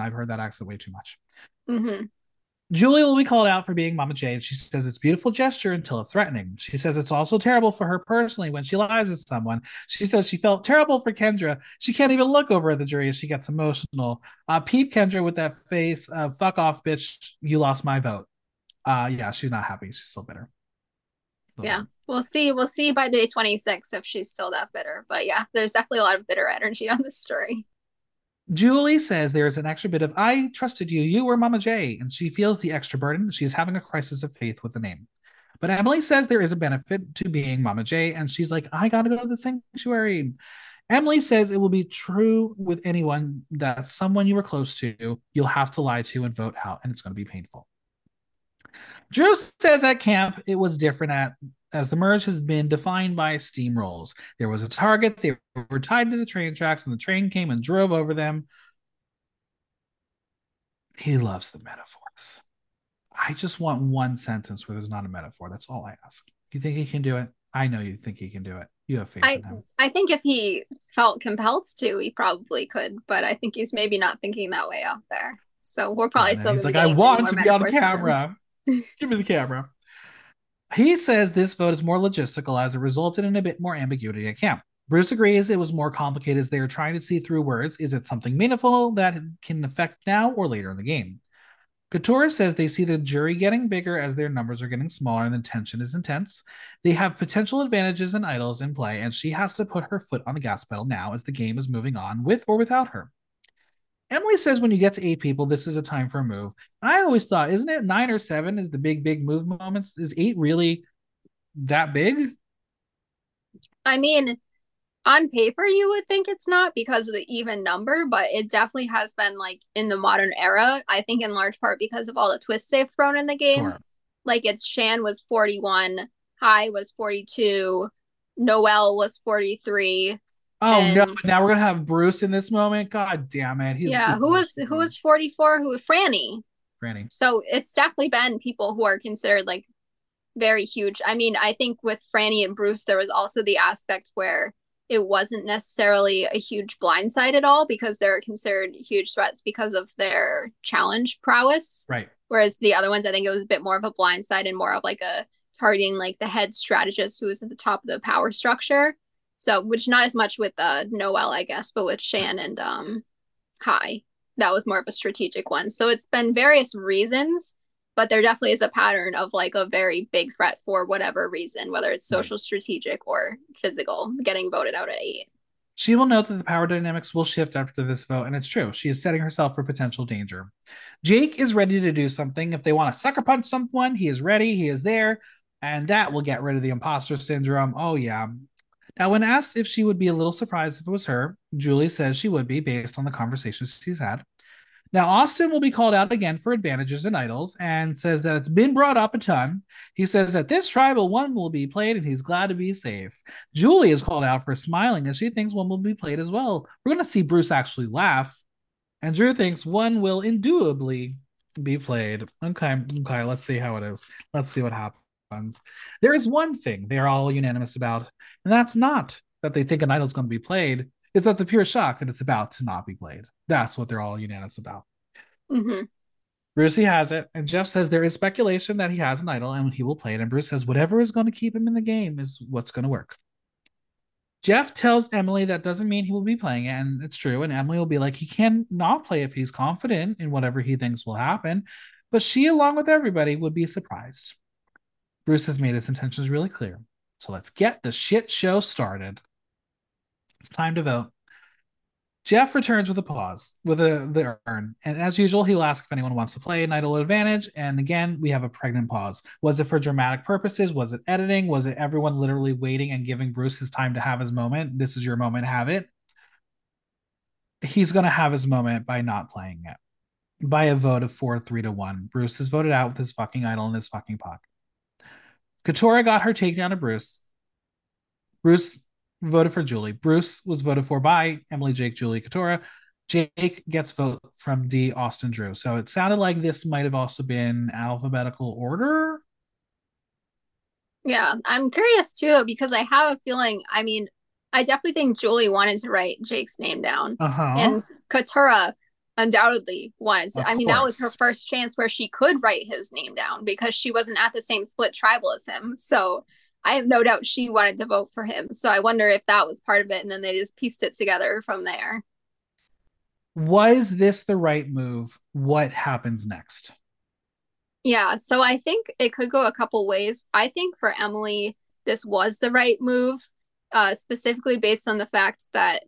I've heard that accent way too much. Mm-hmm. Julie will be called out for being Mama Jade. She says it's beautiful gesture until it's threatening. She says it's also terrible for her personally when she lies to someone. She says she felt terrible for Kendra. She can't even look over at the jury as she gets emotional. Peep Kendra with that face of fuck off, bitch, you lost my vote. Yeah, she's not happy. She's still bitter. Yeah, we'll see by day 26 if she's still that bitter. But yeah, there's definitely a lot of bitter energy on this story. Julie says there's an extra bit of, I trusted you, you were Mama Jay, and she feels the extra burden. She's having a crisis of faith with the name. But Emily says there is a benefit to being Mama Jay, and she's like, I gotta go to the sanctuary. Emily says it will be true with anyone that someone you were close to, you'll have to lie to and vote out, and it's going to be painful. Drew says at camp it was different as the merge has been defined by steamrolls. There was a target, they were tied to the train tracks, and the train came and drove over them. He loves the metaphors. I just want one sentence where there's not a metaphor. That's all I ask. Do you think he can do it? I know you think he can do it. You have faith in him. I think if he felt compelled to, he probably could, but I think he's maybe not thinking that way out there. So we're probably still going to be getting more metaphors. He's like, I want to be on camera. Give me the camera. He says this vote is more logistical as it resulted in a bit more ambiguity at camp. Bruce agrees it was more complicated as they are trying to see through words. Is it something meaningful that can affect now or later in the game? Couture says they see the jury getting bigger as their numbers are getting smaller and the tension is intense. They have potential advantages and idols in play, and she has to put her foot on the gas pedal now as the game is moving on with or without her. Emily says when you get to 8 people, this is a time for a move. I always thought, isn't it 9 or 7 is the big move moments? Is 8 really that big? I mean, on paper, you would think it's not because of the even number, but it definitely has been like in the modern era, I think in large part because of all the twists they've thrown in the game. Sure. Like it's Shan was 41, High was 42, Noelle was 43. Oh, and no, now we're going to have Bruce in this moment? God damn it. Who was 44? Who was Franny? So it's definitely been people who are considered like very huge. I mean, I think with Franny and Bruce, there was also the aspect where it wasn't necessarily a huge blindside at all because they're considered huge threats because of their challenge prowess. Right. Whereas the other ones, I think it was a bit more of a blindside and more of like a targeting like the head strategist who was at the top of the power structure. So, which not as much with Noelle, I guess, but with Shan and Hi, that was more of a strategic one. So it's been various reasons, but there definitely is a pattern of like a very big threat for whatever reason, whether it's social, strategic, or physical, getting voted out at 8. She will note that the power dynamics will shift after this vote, and it's true. She is setting herself for potential danger. Jake is ready to do something. If they want to sucker punch someone, he is ready, he is there, and that will get rid of the imposter syndrome. Oh, yeah. Now, when asked if she would be a little surprised if it was her, Julie says she would be based on the conversations she's had. Now, Austin will be called out again for advantages and idols and says that it's been brought up a ton. He says that this tribal one will be played and he's glad to be safe. Julie is called out for smiling and she thinks one will be played as well. We're going to see Bruce actually laugh. And Drew thinks one will indubitably be played. Okay, let's see how it is. Let's see what happens. There is one thing they're all unanimous about, and that's not that they think an idol is going to be played. It's that the pure shock that it's about to not be played. That's what they're all unanimous about. Mm-hmm. Brucey has it, and Jeff says there is speculation that he has an idol and he will play it, and Bruce says whatever is going to keep him in the game is what's going to work. Jeff tells Emily that doesn't mean he will be playing it, and it's true, and Emily will be like, he cannot play if he's confident in whatever he thinks will happen, but she, along with everybody, would be surprised. Bruce has made his intentions really clear. So let's get the shit show started. It's time to vote. Jeff returns with a pause, with the urn. And as usual, he'll ask if anyone wants to play an idol advantage. And again, we have a pregnant pause. Was it for dramatic purposes? Was it editing? Was it everyone literally waiting and giving Bruce his time to have his moment? This is your moment, have it. He's going to have his moment by not playing it. By a vote of 4-3-1. Bruce is voted out with his fucking idol in his fucking pocket. Katora got her takedown of Bruce. Bruce voted for Julie. Bruce was voted for by Emily, Jake, Julie, Katora. Jake gets vote from D, Austin, Drew. So it sounded like this might have also been alphabetical order. Yeah, I'm curious too, because I have a feeling, I mean, I definitely think Julie wanted to write Jake's name down. Uh-huh. And Katora undoubtedly wanted to. Of I mean, course. That was her first chance where she could write his name down because she wasn't at the same split tribal as him. So I have no doubt she wanted to vote for him. So I wonder if that was part of it. And then they just pieced it together from there. Was this the right move? What happens next? Yeah. So I think it could go a couple ways. I think for Emily, this was the right move, specifically based on the fact that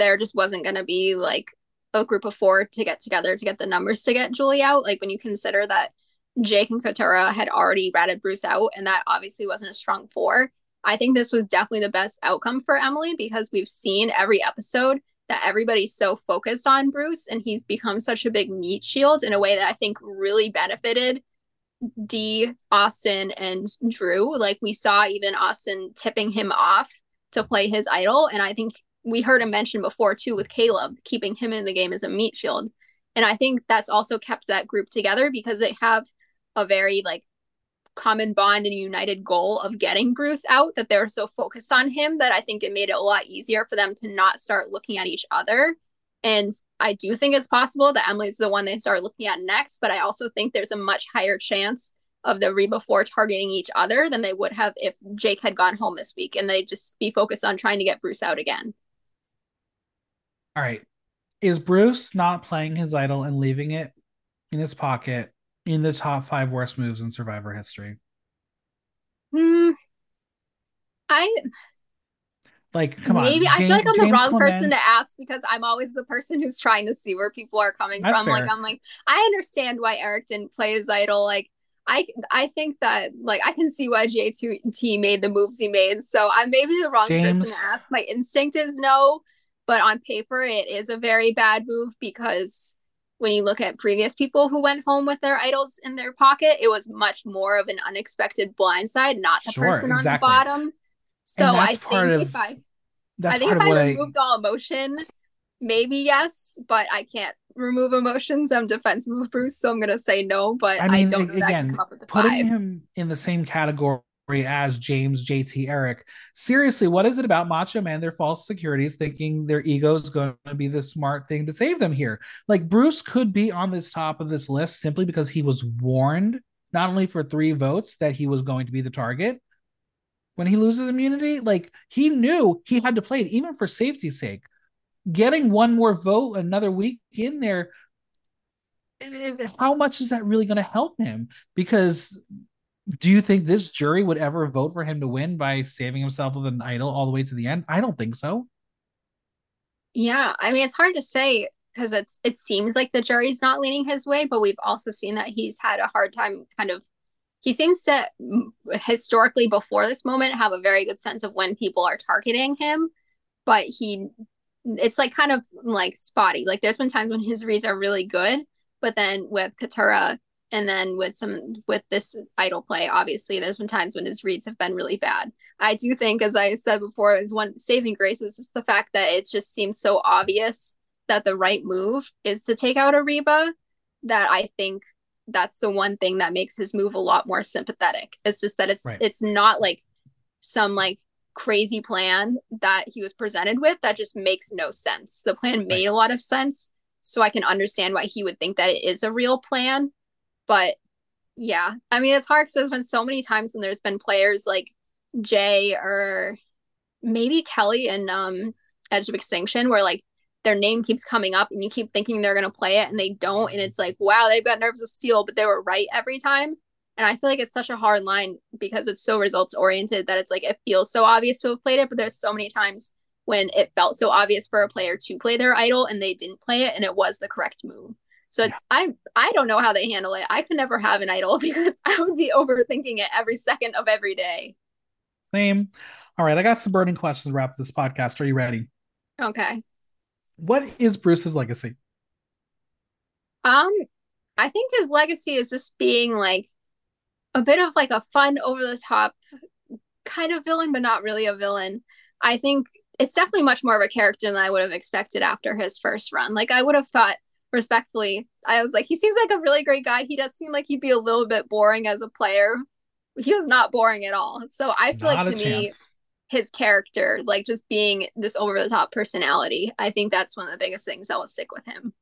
there just wasn't going to be like a group of 4 to get together to get the numbers to get Julie out. Like when you consider that Jake and Katora had already ratted Bruce out and that obviously wasn't a strong 4. I think this was definitely the best outcome for Emily because we've seen every episode that everybody's so focused on Bruce and he's become such a big meat shield in a way that I think really benefited D, Austin, and Drew. Like we saw even Austin tipping him off to play his idol, and I think we heard him mention before too with Caleb, keeping him in the game as a meat shield. And I think that's also kept that group together because they have a very like common bond and united goal of getting Bruce out, that they're so focused on him that I think it made it a lot easier for them to not start looking at each other. And I do think it's possible that Emily's the one they start looking at next, but I also think there's a much higher chance of the Reba 4 targeting each other than they would have if Jake had gone home this week and they'd just be focused on trying to get Bruce out again. All right. Is Bruce not playing his idol and leaving it in his pocket in the top 5 worst moves in Survivor history? Come on. I feel like I'm James the wrong Clement. Person to ask because I'm always the person who's trying to see where people are coming That's from. Fair. Like, I'm like, I understand why Eric didn't play his idol. Like, I think that like I can see why J2T made the moves he made. So I may be the wrong person to ask. My instinct is no. But on paper, it is a very bad move because when you look at previous people who went home with their idols in their pocket, it was much more of an unexpected blindside, not the person exactly. on the bottom. So I think if I removed all emotion maybe yes, but I can't remove emotions. I'm defensive of Bruce, so I'm gonna say no. But I mean, I don't know again, that can putting vibe. Him in the same category as James, JT, Eric. Seriously, what is it about Macho Man? Their false securities thinking their ego is going to be the smart thing to save them here. Like, Bruce could be on this top of this list simply because he was warned, not only for 3 votes, that he was going to be the target when he loses immunity. Like, he knew he had to play it, even for safety's sake. Getting 1 more vote another week in there, how much is that really going to help him? Because do you think this jury would ever vote for him to win by saving himself with an idol all the way to the end? I don't think so. Yeah, I mean, it's hard to say because it seems like the jury's not leaning his way, but we've also seen that he's had a hard time kind of, he seems to historically before this moment have a very good sense of when people are targeting him, but it's like kind of like spotty. Like, there's been times when his reads are really good, but then with Katura, and then with this idol play, obviously, there's been times when his reads have been really bad. I do think, as I said before, is one saving grace is the fact that it just seems so obvious that the right move is to take out a Reba, that I think that's the one thing that makes his move a lot more sympathetic. It's just that it's not like some like crazy plan that he was presented with that just makes no sense. The plan made a lot of sense, so I can understand why he would think that it is a real plan. But yeah, I mean, it's hard because there's been so many times when there's been players like Jay or maybe Kelly in Edge of Extinction where like their name keeps coming up and you keep thinking they're going to play it and they don't. And it's like, wow, they've got nerves of steel, but they were right every time. And I feel like it's such a hard line because it's so results oriented that it's like it feels so obvious to have played it. But there's so many times when it felt so obvious for a player to play their idol and they didn't play it and it was the correct move. So it's I don't know how they handle it. I could never have an idol because I would be overthinking it every second of every day. Same. All right, I got some burning questions to wrap this podcast. Are you ready? Okay. What is Bruce's legacy? I think his legacy is just being like a bit of like a fun, over the top kind of villain, but not really a villain. I think it's definitely much more of a character than I would have expected after his first run. Like, I would have thought, respectfully, I was like, he seems like a really great guy. He does seem like he'd be a little bit boring as a player. He was not boring at all. So I feel like, to me, his character, like just being this over-the-top personality, I think that's one of the biggest things that will stick with him.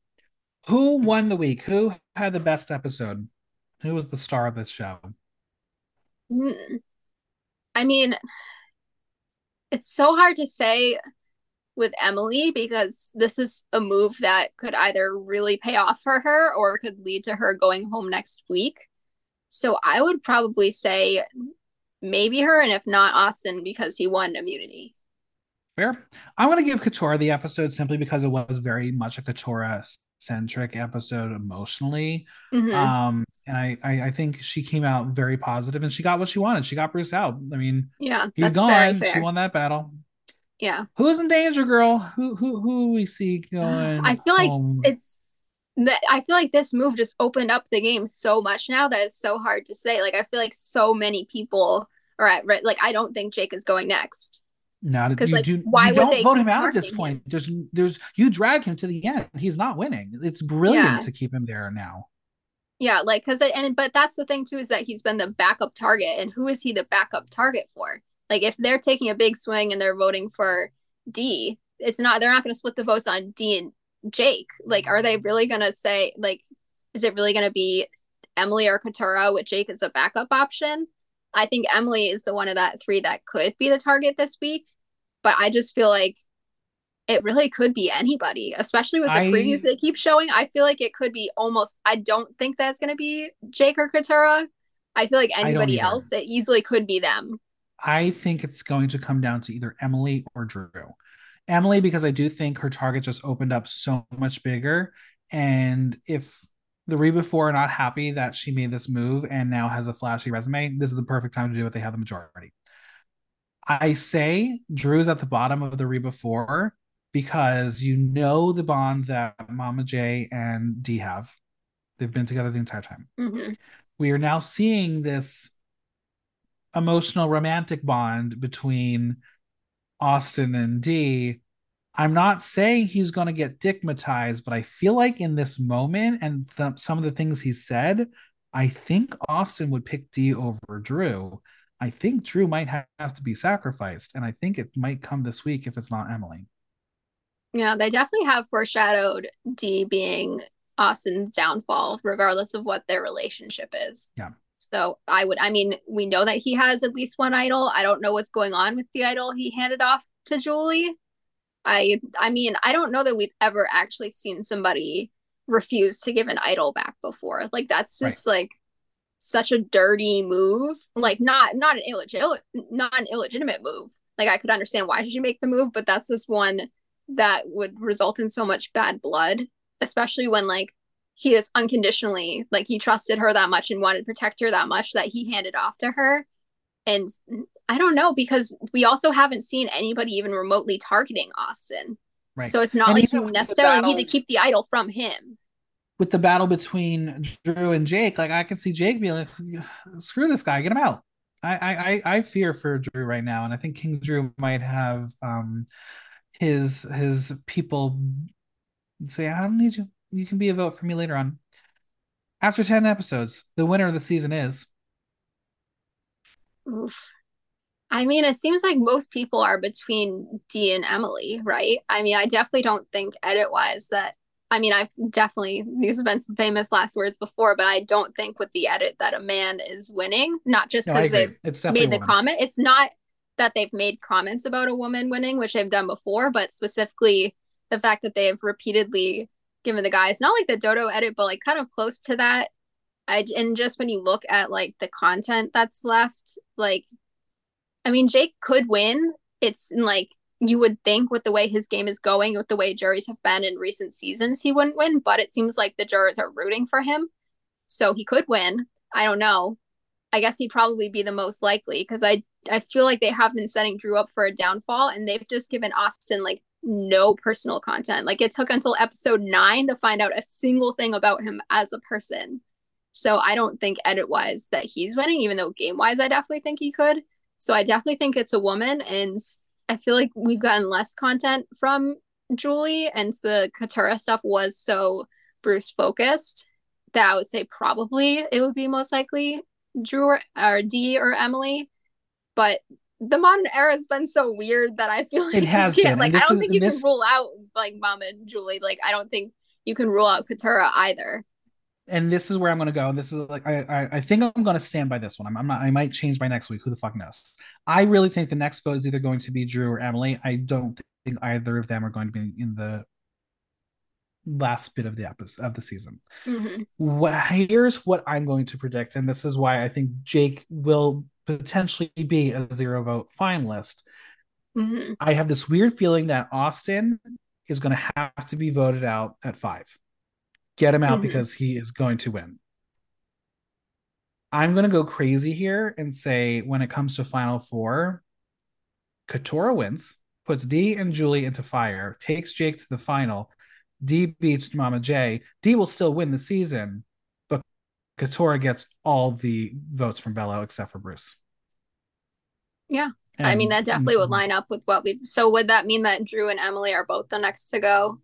Who won the week? Who had the best episode? Who was the star of this show? I mean, it's so hard to say with Emily, because this is a move that could either really pay off for her or could lead to her going home next week. So I would probably say maybe her, and if not, Austin, because he won immunity. Fair. I want to give Katora the episode simply because it was very much a Katora-centric episode emotionally. Mm-hmm. And I think she came out very positive and she got what she wanted. She got Bruce out. I mean, yeah, he's gone. She won that battle. Yeah. Who's in danger, girl? Who we see going? I feel like I feel like this move just opened up the game so much now that it's so hard to say. Like, I feel like so many people are at like, I don't think Jake is going next. Not because like why would they vote him out at this point? There's you drag him to the end. He's not winning. It's brilliant to keep him there now. Yeah, like but that's the thing too, is that he's been the backup target, and who is he the backup target for? Like, if they're taking a big swing and they're voting for D, they're not going to split the votes on D and Jake. Like, are they really going to say, like, is it really going to be Emily or Katura with Jake as a backup option? I think Emily is the one of that 3 that could be the target this week. But I just feel like it really could be anybody, especially with the previews they keep showing. I feel like it could be almost, I don't think that's going to be Jake or Katura. I feel like anybody else, it easily could be them. I think it's going to come down to either Emily or Drew. Emily, because I do think her target just opened up so much bigger. And if the Reba 4 are not happy that she made this move and now has a flashy resume, this is the perfect time to do it. They have the majority. I say Drew's at the bottom of the Reba 4 because you know the bond that Mama Jay and D have. They've been together the entire time. Mm-hmm. We are now seeing this emotional romantic bond between Austin and D. I'm not saying he's going to get stigmatized, but I feel like in this moment and some of the things he said, I think Austin would pick D over Drew. I think Drew might have to be sacrificed, and I think it might come this week if it's not Emily. Yeah, they definitely have foreshadowed D being Austin's downfall, regardless of what their relationship is. Yeah. So we know that he has at least one idol. I don't know what's going on with the idol he handed off to Julie. I mean, I don't know that we've ever actually seen somebody refuse to give an idol back before. Like, that's just right. Like such a dirty move. Like not an illegitimate move. Like, I could understand why she make the move, but that's this one that would result in so much bad blood, especially when like he is unconditionally, like, he trusted her that much and wanted to protect her that much that he handed off to her. And I don't know, because we also haven't seen anybody even remotely targeting Austin. Right. So it's not like you necessarily need to keep the idol from him. With the battle between Drew and Jake, like, I can see Jake be like, screw this guy, get him out. I fear for Drew right now. And I think King Drew might have his people say, I don't need you. You can be a vote for me later on. After 10 episodes, the winner of the season is... Oof. I mean, it seems like most people are between D and Emily, right? I mean, I definitely don't think edit-wise that... I mean, I've definitely... These have been some famous last words before, but I don't think with the edit that a man is winning, not just because they've made the comment. It's not that they've made comments about a woman winning, which they've done before, but specifically the fact that they have repeatedly... given the guys, not like the Dodo edit, but like kind of close to that. And just when you look at like the content that's left, like, I mean, Jake could win. It's like, you would think with the way his game is going, with the way juries have been in recent seasons, he wouldn't win, but it seems like the jurors are rooting for him. So he could win. I don't know. I guess he'd probably be the most likely, because I feel like they have been setting Drew up for a downfall, and they've just given Austin like no personal content. Like, it took until episode 9 to find out a single thing about him as a person. So I don't think edit-wise that he's winning, even though game-wise I definitely think he could. So I definitely think it's a woman, and I feel like we've gotten less content from Julie, and the Katura stuff was so Bruce-focused that I would say probably it would be most likely Drew or D or Emily. But the modern era has been so weird that I feel like I don't think you can rule out like Mama and Julie. Like, I don't think you can rule out Katura either. And this is where I'm going to go. And this is like, I think I'm going to stand by this one. I'm not, I might change by next week. Who the fuck knows? I really think the next vote is either going to be Drew or Emily. I don't think either of them are going to be in the last bit of the episode of the season. Mm-hmm. Here's what I'm going to predict. And this is why I think Jake will potentially be a 0-vote finalist. Mm-hmm. I have this weird feeling that Austin is going to have to be voted out at 5. Get him out, mm-hmm, because he is going to win. I'm going to go crazy here and say, when it comes to Final 4, Katura wins, puts D and Julie into fire, takes Jake to the final. D beats Mama J. D will still win the season, but Katura gets all the votes from Bello except for Bruce. Yeah. And I mean, that definitely would line up with what we... So would that mean that Drew and Emily are both the next to go?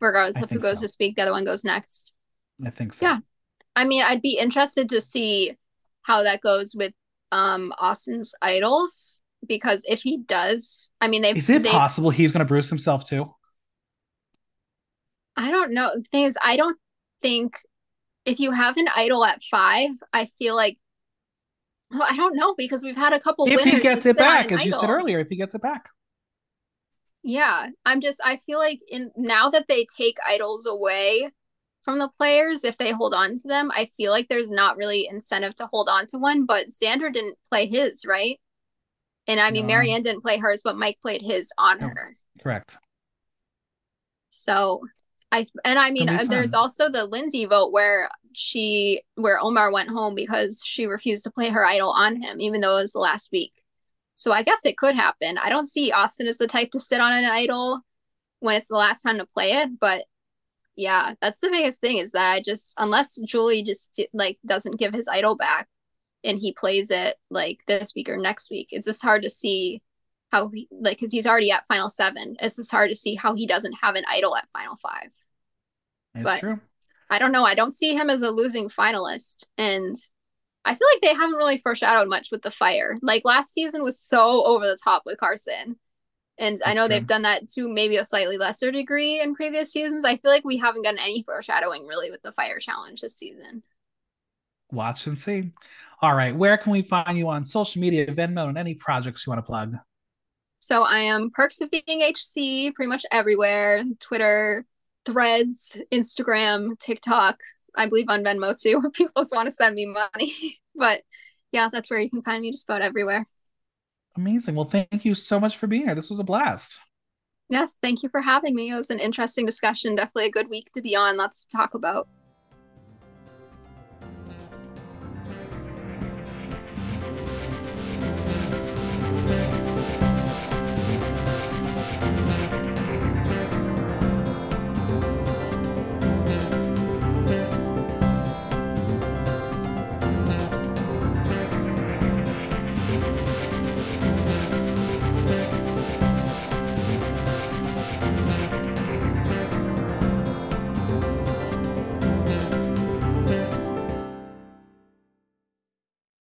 Regardless of who goes to speak, the other one goes next. I think so. Yeah. I mean, I'd be interested to see how that goes with Austin's idols, because if he does... I mean, they've... Is it possible he's going to Bruce himself too? I don't know. The thing is, I don't think if you have an idol at 5, I feel like, well, I don't know, because we've had a couple winners. If he gets it back, as you said earlier, if he gets it back. Yeah. I feel like now that they take idols away from the players, if they hold on to them, I feel like there's not really incentive to hold on to one, but Xander didn't play his, right? And I mean, Marianne didn't play hers, but Mike played his on her. Correct. So... there's also the Lindsay vote where Omar went home because she refused to play her idol on him, even though it was the last week. So I guess it could happen. I don't see Austin as the type to sit on an idol when it's the last time to play it. But yeah, that's the biggest thing, is that unless Julie just like doesn't give his idol back and he plays it like this week or next week, it's just hard to see how he, like, because he's already at final 7. It's just hard to see how he doesn't have an idol at final 5. That's true. I don't know. I don't see him as a losing finalist. And I feel like they haven't really foreshadowed much with the fire. Like, last season was so over the top with Carson. And that's I know true. They've done that to maybe a slightly lesser degree in previous seasons. I feel like we haven't gotten any foreshadowing really with the fire challenge this season. Watch and see. All right. Where can we find you on social media, Venmo, and any projects you want to plug? So I am Perks of Being HC pretty much everywhere. Twitter, Threads, Instagram, TikTok. I believe on Venmo too, where people just want to send me money. But yeah, that's where you can find me, just about everywhere. Amazing. Well, thank you so much for being here. This was a blast. Yes, thank you for having me. It was an interesting discussion. Definitely a good week to be on. Lots to talk about.